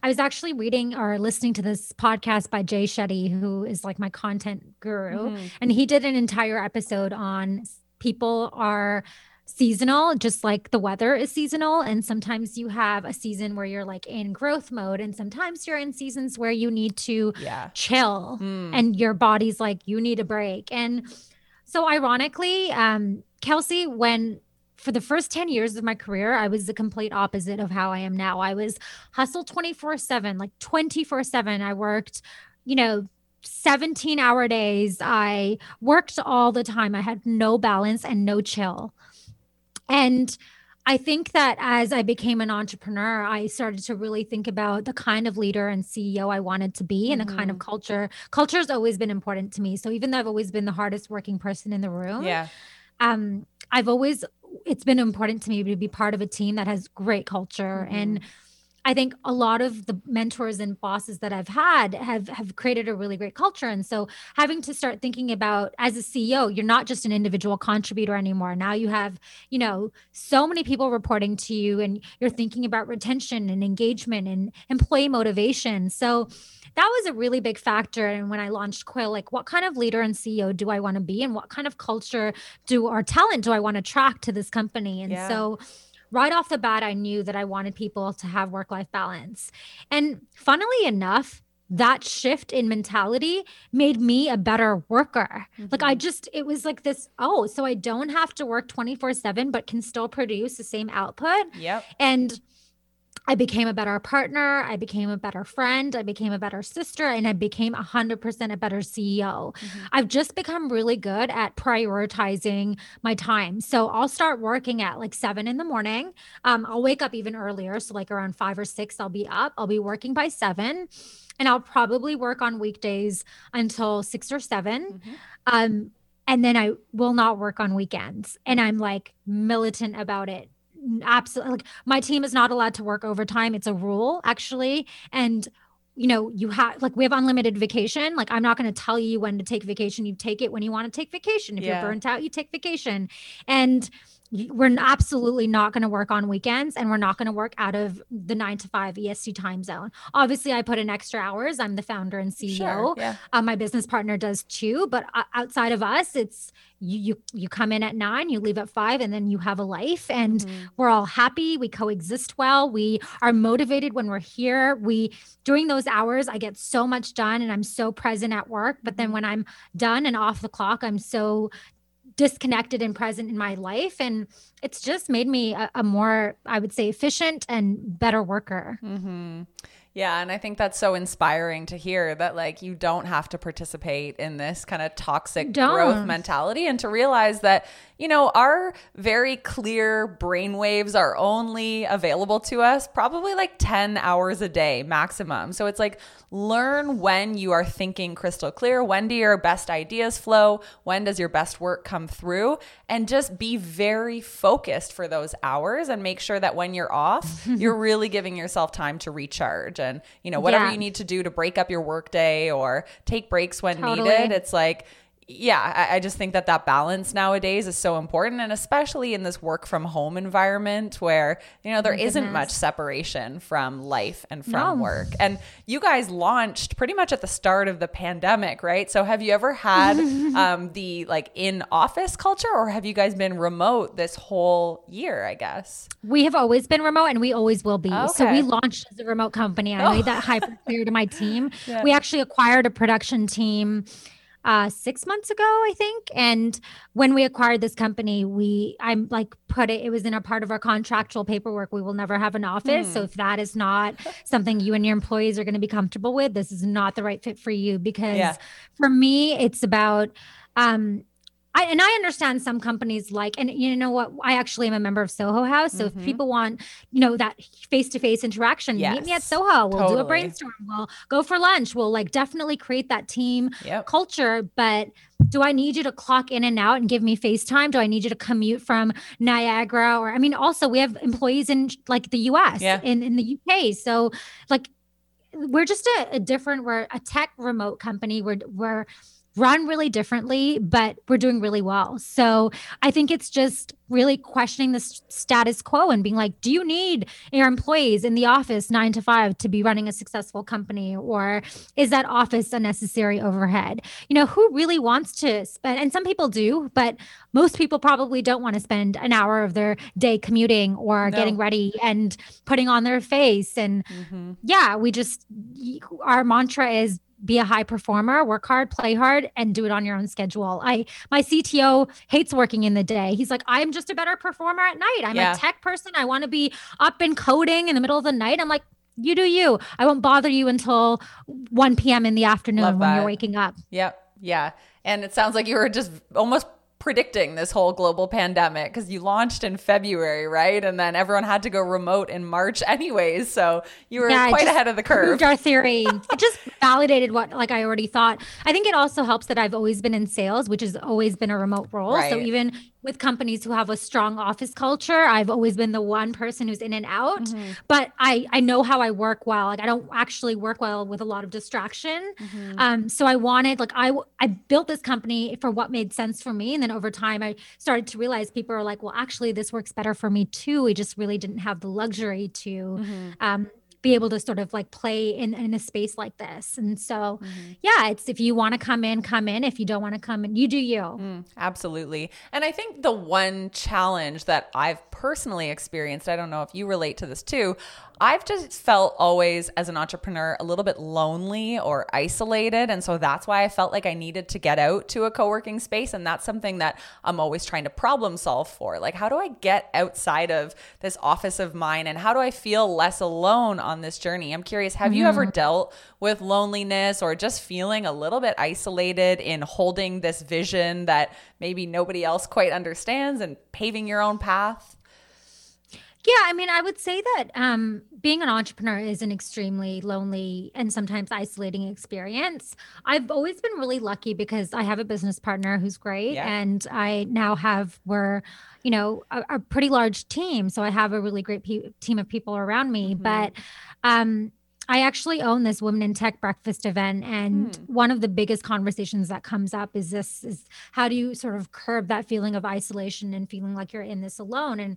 I was actually reading or listening to this podcast by Jay Shetty, who is like my content guru. Mm-hmm. And he did an entire episode on people are seasonal, just like the weather is seasonal. And sometimes you have a season where you're like in growth mode. And sometimes you're in seasons where you need to yeah. chill mm. and your body's like, you need a break. And so ironically, um, Kelsey, when for the first ten years of my career, I was the complete opposite of how I am now. I was hustle twenty-four seven, like twenty-four seven. I worked, you know, seventeen hour days. I worked all the time. I had no balance and no chill. And I think that as I became an entrepreneur, I started to really think about the kind of leader and C E O I wanted to be, and mm-hmm. the kind of culture. Culture has always been important to me. So even though I've always been the hardest working person in the room, yeah. um, I've always, it's been important to me to be part of a team that has great culture. Mm-hmm. And I think a lot of the mentors and bosses that I've had have, have created a really great culture. And so having to start thinking about, as a C E O, you're not just an individual contributor anymore. Now you have, you know, so many people reporting to you, and you're thinking about retention and engagement and employee motivation. So that was a really big factor. And when I launched Quill, like, what kind of leader and C E O do I want to be? And what kind of culture do our talent do I want to attract to this company? And yeah. so right off the bat, I knew that I wanted people to have work-life balance. And funnily enough, that shift in mentality made me a better worker. Mm-hmm. Like I just, it was like this, oh, so I don't have to work twenty-four seven, but can still produce the same output. Yep. And I became a better partner. I became a better friend. I became a better sister, and I became a hundred percent a better C E O. Mm-hmm. I've just become really good at prioritizing my time. So I'll start working at like seven in the morning. Um, I'll wake up even earlier. So like around five or six, I'll be up. I'll be working by seven, and I'll probably work on weekdays until six or seven. Mm-hmm. Um, and then I will not work on weekends. And I'm like militant about it. Absolutely. Like my team is not allowed to work overtime. It's a rule, actually. And you know, you have like, we have unlimited vacation. Like I'm not going to tell you when to take vacation. You take it when you want to take vacation. If yeah. you're burnt out, you take vacation. And we're absolutely not going to work on weekends, and we're not going to work out of the nine to five E S T time zone. Obviously I put in extra hours. I'm the founder and C E O. Sure, yeah. uh, my business partner does too, but outside of us, it's you, you, you come in at nine, you leave at five, and then you have a life, and mm-hmm. we're all happy. We coexist well. We are motivated when we're here. We, during those hours, I get so much done, and I'm so present at work. But then when I'm done and off the clock, I'm so disconnected and present in my life. And it's just made me a, a more, I would say, efficient and better worker. Mm-hmm. Yeah. And I think that's so inspiring to hear that, like, you don't have to participate in this kind of toxic don't. growth mentality, and to realize that, you know, our very clear brainwaves are only available to us probably like ten hours a day maximum. So it's like, learn when you are thinking crystal clear, when do your best ideas flow, when does your best work come through, and just be very focused for those hours, and make sure that when you're off, you're really giving yourself time to recharge. And, you know, whatever yeah. you need to do to break up your workday or take breaks when totally. needed. It's like, yeah, I, I just think that that balance nowadays is so important. And especially in this work from home environment where, you know, there Goodness. isn't much separation from life and from no. work. And you guys launched pretty much at the start of the pandemic, right? So have you ever had um, the like in office culture, or have you guys been remote this whole year, I guess? We have always been remote, and we always will be. Oh, okay. So we launched as a remote company. I oh. made that hyper clear to my team. Yeah. We actually acquired a production team Uh, six months ago, I think. And when we acquired this company, we, I'm like put it, it was in a part of our contractual paperwork. We will never have an office. Hmm. So if that is not something you and your employees are going to be comfortable with, this is not the right fit for you. Because yeah. for me, it's about, um, I, and I understand some companies like, and you know what, I actually am a member of Soho House. So mm-hmm. if people want, you know, that face-to-face interaction, yes. meet me at Soho. We'll totally. do a brainstorm. We'll go for lunch. We'll like definitely create that team yep. culture. But do I need you to clock in and out and give me FaceTime? Do I need you to commute from Niagara? Or, I mean, also we have employees in like the U S, yeah. in, in the U K. So like, we're just a, a different, we're a tech remote company. We're, we're, run really differently, but we're doing really well. So I think it's just really questioning the status quo and being like, do you need your employees in the office nine to five to be running a successful company? Or is that office unnecessary overhead? You know, who really wants to spend, and some people do, but most people probably don't want to spend an hour of their day commuting or no. getting ready and putting on their face. And mm-hmm. yeah, we just, our mantra is, be a high performer, work hard, play hard, and do it on your own schedule. I, my C T O hates working in the day. He's like, I'm just a better performer at night. I'm yeah. a tech person. I want to be up and coding in the middle of the night. I'm like, you do you. I won't bother you until one p.m. in the afternoon when you're waking up. Yep. Yeah. And it sounds like you were just almost predicting this whole global pandemic, because you launched in February, right? And then everyone had to go remote in March anyways. So you were yeah, quite ahead of the curve. Our theory. It just validated what like I already thought. I think it also helps that I've always been in sales, which has always been a remote role. Right. So even with companies who have a strong office culture, I've always been the one person who's in and out, mm-hmm. but I, I know how I work well. Like I don't actually work well with a lot of distraction. Mm-hmm. Um, so I wanted, like I, I built this company for what made sense for me. And then over time I started to realize people are like, well, actually this works better for me too. We just really didn't have the luxury to, mm-hmm. um, be able to sort of like play in, in a space like this. And so, mm-hmm. yeah, it's if you want to come in, come in. If you don't want to come in, you do you. Mm, absolutely. And I think the one challenge that I've personally experienced, I don't know if you relate to this too, I've just felt always as an entrepreneur a little bit lonely or isolated. And so that's why I felt like I needed to get out to a co-working space. And that's something that I'm always trying to problem solve for. Like, how do I get outside of this office of mine? And how do I feel less alone on this journey? I'm curious, have mm-hmm. you ever dealt with loneliness or just feeling a little bit isolated in holding this vision that maybe nobody else quite understands and paving your own path? Yeah, I mean, I would say that um, being an entrepreneur is an extremely lonely and sometimes isolating experience. I've always been really lucky because I have a business partner who's great, yeah. and I now have we're, you know, a, a pretty large team. So I have a really great pe- team of people around me. Mm-hmm. But um, I actually own this Women in Tech breakfast event, and mm. one of the biggest conversations that comes up is this: is how do you sort of curb that feeling of isolation and feeling like you're in this alone? And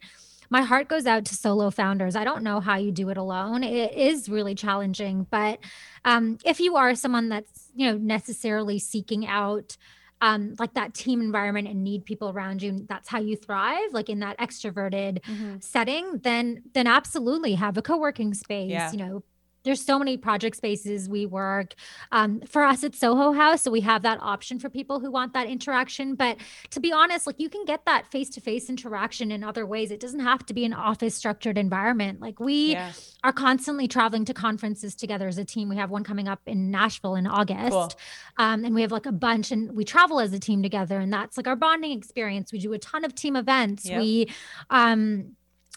my heart goes out to solo founders. I don't know how you do it alone. It is really challenging. But um, if you are someone that's, you know, necessarily seeking out um, like that team environment and need people around you, that's how you thrive, like in that extroverted mm-hmm. setting, then then absolutely have a co-working space, yeah. you know. There's so many project spaces we work. Um, for us, it's Soho House. So we have that option for people who want that interaction. But to be honest, like you can get that face-to-face interaction in other ways. It doesn't have to be an office structured environment. Like we yeah. are constantly traveling to conferences together as a team. We have one coming up in Nashville in August. Cool. Um, and we have like a bunch, and we travel as a team together. And that's like our bonding experience. We do a ton of team events. Yep. We, um,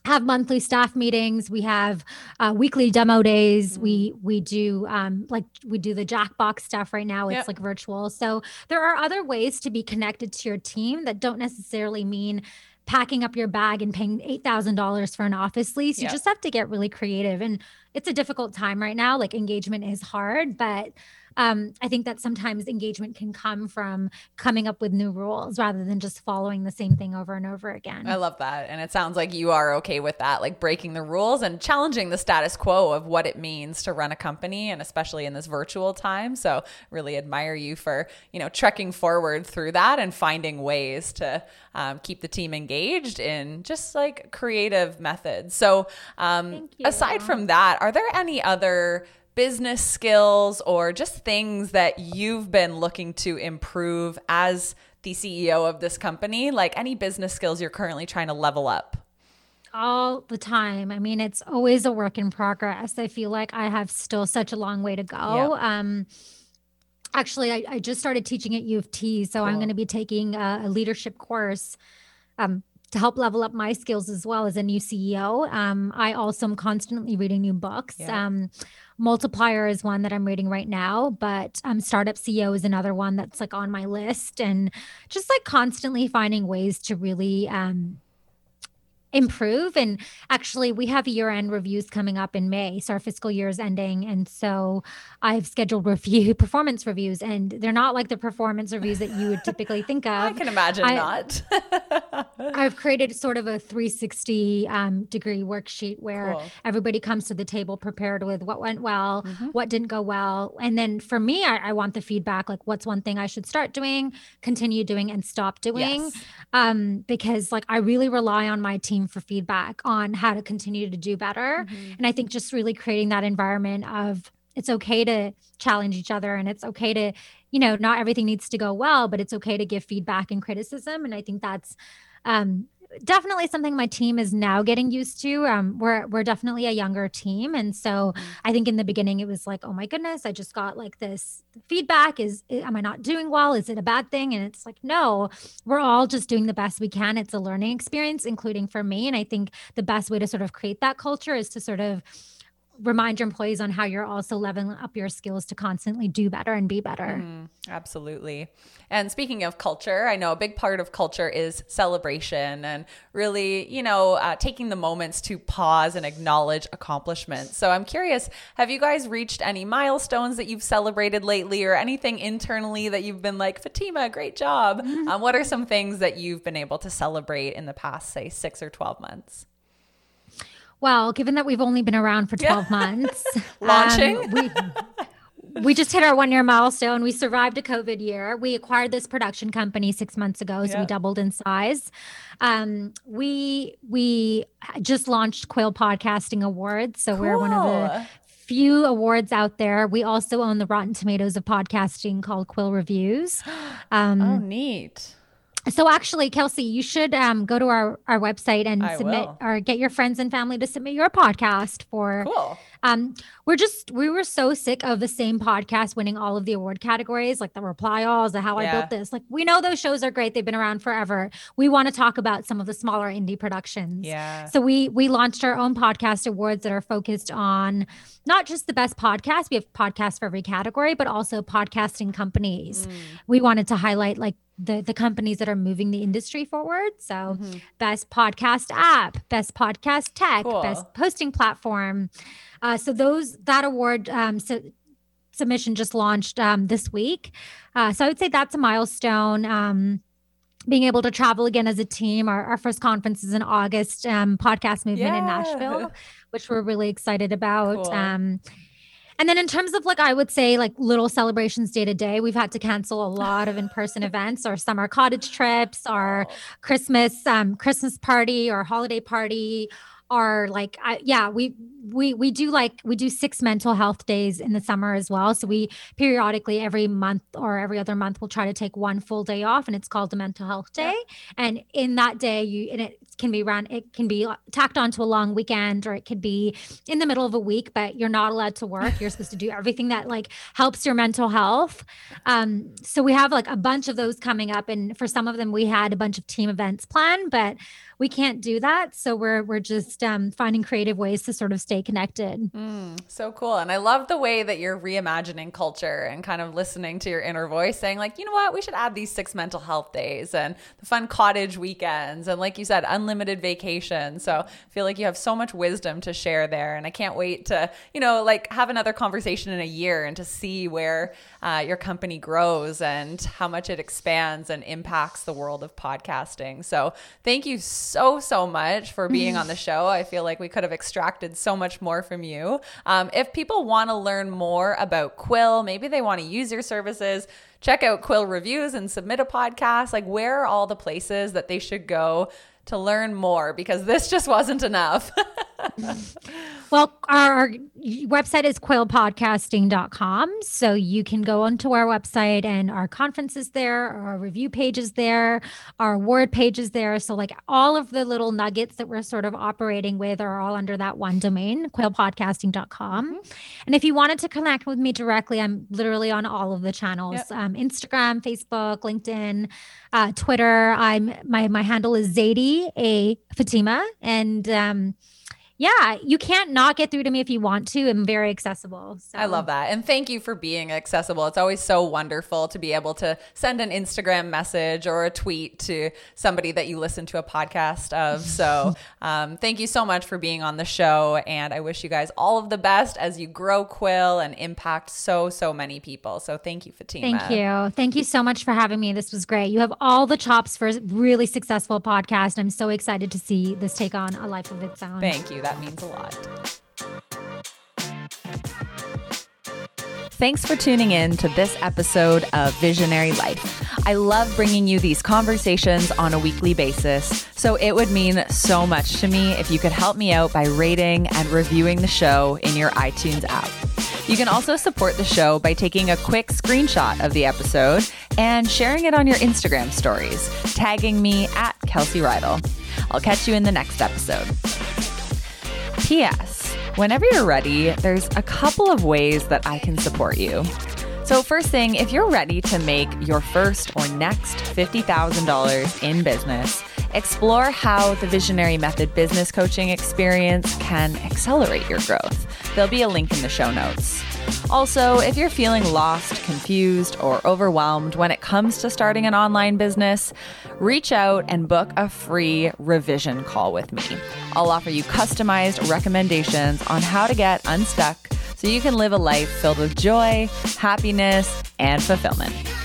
have monthly staff meetings. We have uh, weekly demo days. Mm-hmm. We we do um, like we do the Jackbox stuff right now. It's yep. like virtual. So there are other ways to be connected to your team that don't necessarily mean packing up your bag and paying eight thousand dollars for an office lease. You yep. just have to get really creative. And it's a difficult time right now. Like engagement is hard, but um, I think that sometimes engagement can come from coming up with new rules rather than just following the same thing over and over again. I love that. And it sounds like you are okay with that, like breaking the rules and challenging the status quo of what it means to run a company, and especially in this virtual time. So really admire you for, you know, trekking forward through that and finding ways to um, keep the team engaged in just like creative methods. So um, aside from that, are there any other business skills or just things that you've been looking to improve as the C E O of this company? Like any business skills you're currently trying to level up? All the time. I mean, it's always a work in progress. I feel like I have still such a long way to go. Yep. Um, actually, I, I just started teaching at U of T, so cool. I'm going to be taking a, a leadership course um, to help level up my skills as well as a new C E O. Um, I also am constantly reading new books. Yeah. Um, Multiplier is one that I'm reading right now, but um, Startup C E O is another one that's like on my list, and just like constantly finding ways to really um, improve. And actually we have year-end reviews coming up in May. So our fiscal year is ending. And so I've scheduled review performance reviews, and they're not like the performance reviews that you would typically think of. I can imagine I, not. I've created sort of a three sixty um, degree worksheet where cool. everybody comes to the table prepared with what went well, mm-hmm. what didn't go well. And then for me, I, I want the feedback, like what's one thing I should start doing, continue doing, and stop doing. Yes. Um, because like I really rely on my team for feedback on how to continue to do better. Mm-hmm. And I think just really creating that environment of it's okay to challenge each other, and it's okay to, you know, not everything needs to go well, but it's okay to give feedback and criticism. And I think that's um, definitely something my team is now getting used to. Um, we're we're definitely a younger team. And so I think in the beginning, it was like, oh my goodness, I just got like this feedback. Is, am I not doing well? Is it a bad thing? And it's like, no, we're all just doing the best we can. It's a learning experience, including for me. And I think the best way to sort of create that culture is to sort of remind your employees on how you're also leveling up your skills to constantly do better and be better. Mm, absolutely. And speaking of culture, I know a big part of culture is celebration and really, you know, uh, taking the moments to pause and acknowledge accomplishments. So I'm curious, have you guys reached any milestones that you've celebrated lately or anything internally that you've been like, Fatima, great job? Mm-hmm. Um, what are some things that you've been able to celebrate in the past, say, six or twelve months? Well, given that we've only been around for twelve yeah. months, launching, um, we, we just hit our one year milestone. We survived a COVID year. We acquired this production company six months ago, so yeah. we doubled in size. Um, we we just launched Quill Podcasting Awards, so cool. we're one of the few awards out there. We also own the Rotten Tomatoes of podcasting called Quill Reviews. Um, oh, neat. So actually, Kelsey, you should um, go to our, our website and I submit will. or get your friends and family to submit your podcast for. Cool. Um, we're just we were so sick of the same podcast winning all of the award categories, like the Reply Alls, the How yeah. I Built This. Like, we know those shows are great. They've been around forever. We want to talk about some of the smaller indie productions. Yeah. So we we launched our own podcast awards that are focused on not just the best podcast. We have podcasts for every category, but also podcasting companies. Mm. We wanted to highlight like the the companies that are moving the industry forward. So mm-hmm. best podcast app, best podcast tech, cool. best hosting platform. Uh, so those that award um, so submission just launched um, this week. Uh, so I would say that's a milestone. Um, being able to travel again as a team. Our, our first conference is in August, um, Podcast Movement yeah. in Nashville, which we're really excited about. Cool. Um, and then in terms of like, I would say like little celebrations day to day, we've had to cancel a lot of in-person events, our summer cottage trips, our oh. Christmas um, Christmas party or holiday party, our like, I, yeah, we we we do like, we do six mental health days in the summer as well. So we periodically every month or every other month, we'll try to take one full day off and it's called the mental health day. Yeah. And in that day, you and it can be run, it can be tacked onto a long weekend or it could be in the middle of a week, but you're not allowed to work. You're supposed to do everything that like helps your mental health. Um, so we have like a bunch of those coming up. And for some of them, we had a bunch of team events planned, but we can't do that. So we're, we're just um, finding creative ways to sort of stay connected. Mm, so cool. And I love the way that you're reimagining culture and kind of listening to your inner voice saying like, you know what, we should add these six mental health days and the fun cottage weekends. And like you said, unlimited limited vacation. So I feel like you have so much wisdom to share there. And I can't wait to, you know, like have another conversation in a year and to see where uh, your company grows and how much it expands and impacts the world of podcasting. So thank you so, so much for being on the show. I feel like we could have extracted so much more from you. Um, if people want to learn more about Quill, maybe they want to use your services, check out Quill Reviews and submit a podcast. Like, where are all the places that they should go to learn more, because this just wasn't enough? Well, our, our website is quill podcasting dot com. So you can go onto our website and our conference is there, our review page is there, our award page is there. So like all of the little nuggets that we're sort of operating with are all under that one domain, quill podcasting dot com. And if you wanted to connect with me directly, I'm literally on all of the channels, yep. um, Instagram, Facebook, LinkedIn, uh, Twitter. I'm my, my handle is Zaidi, a Fatima. And, um, yeah, you can't not get through to me if you want to. I'm very accessible. So. I love that. And thank you for being accessible. It's always so wonderful to be able to send an Instagram message or a tweet to somebody that you listen to a podcast of. So um, thank you so much for being on the show. And I wish you guys all of the best as you grow Quill and impact so, so many people. So thank you, Fatima. Thank you. Thank you so much for having me. This was great. You have all the chops for a really successful podcast. I'm so excited to see this take on a life of its own. Thank you. That means a lot. Thanks for tuning in to this episode of Visionary Life. I love bringing you these conversations on a weekly basis, so it would mean so much to me if you could help me out by rating and reviewing the show in your iTunes app. You can also support the show by taking a quick screenshot of the episode and sharing it on your Instagram stories, tagging me at Kelsey Riedel. I'll catch you in the next episode. P S. Whenever you're ready, there's a couple of ways that I can support you. So first thing, if you're ready to make your first or next fifty thousand dollars in business, explore how the Visionary Method business coaching experience can accelerate your growth. There'll be a link in the show notes. Also, if you're feeling lost, confused, or overwhelmed when it comes to starting an online business, reach out and book a free revision call with me. I'll offer you customized recommendations on how to get unstuck so you can live a life filled with joy, happiness, and fulfillment.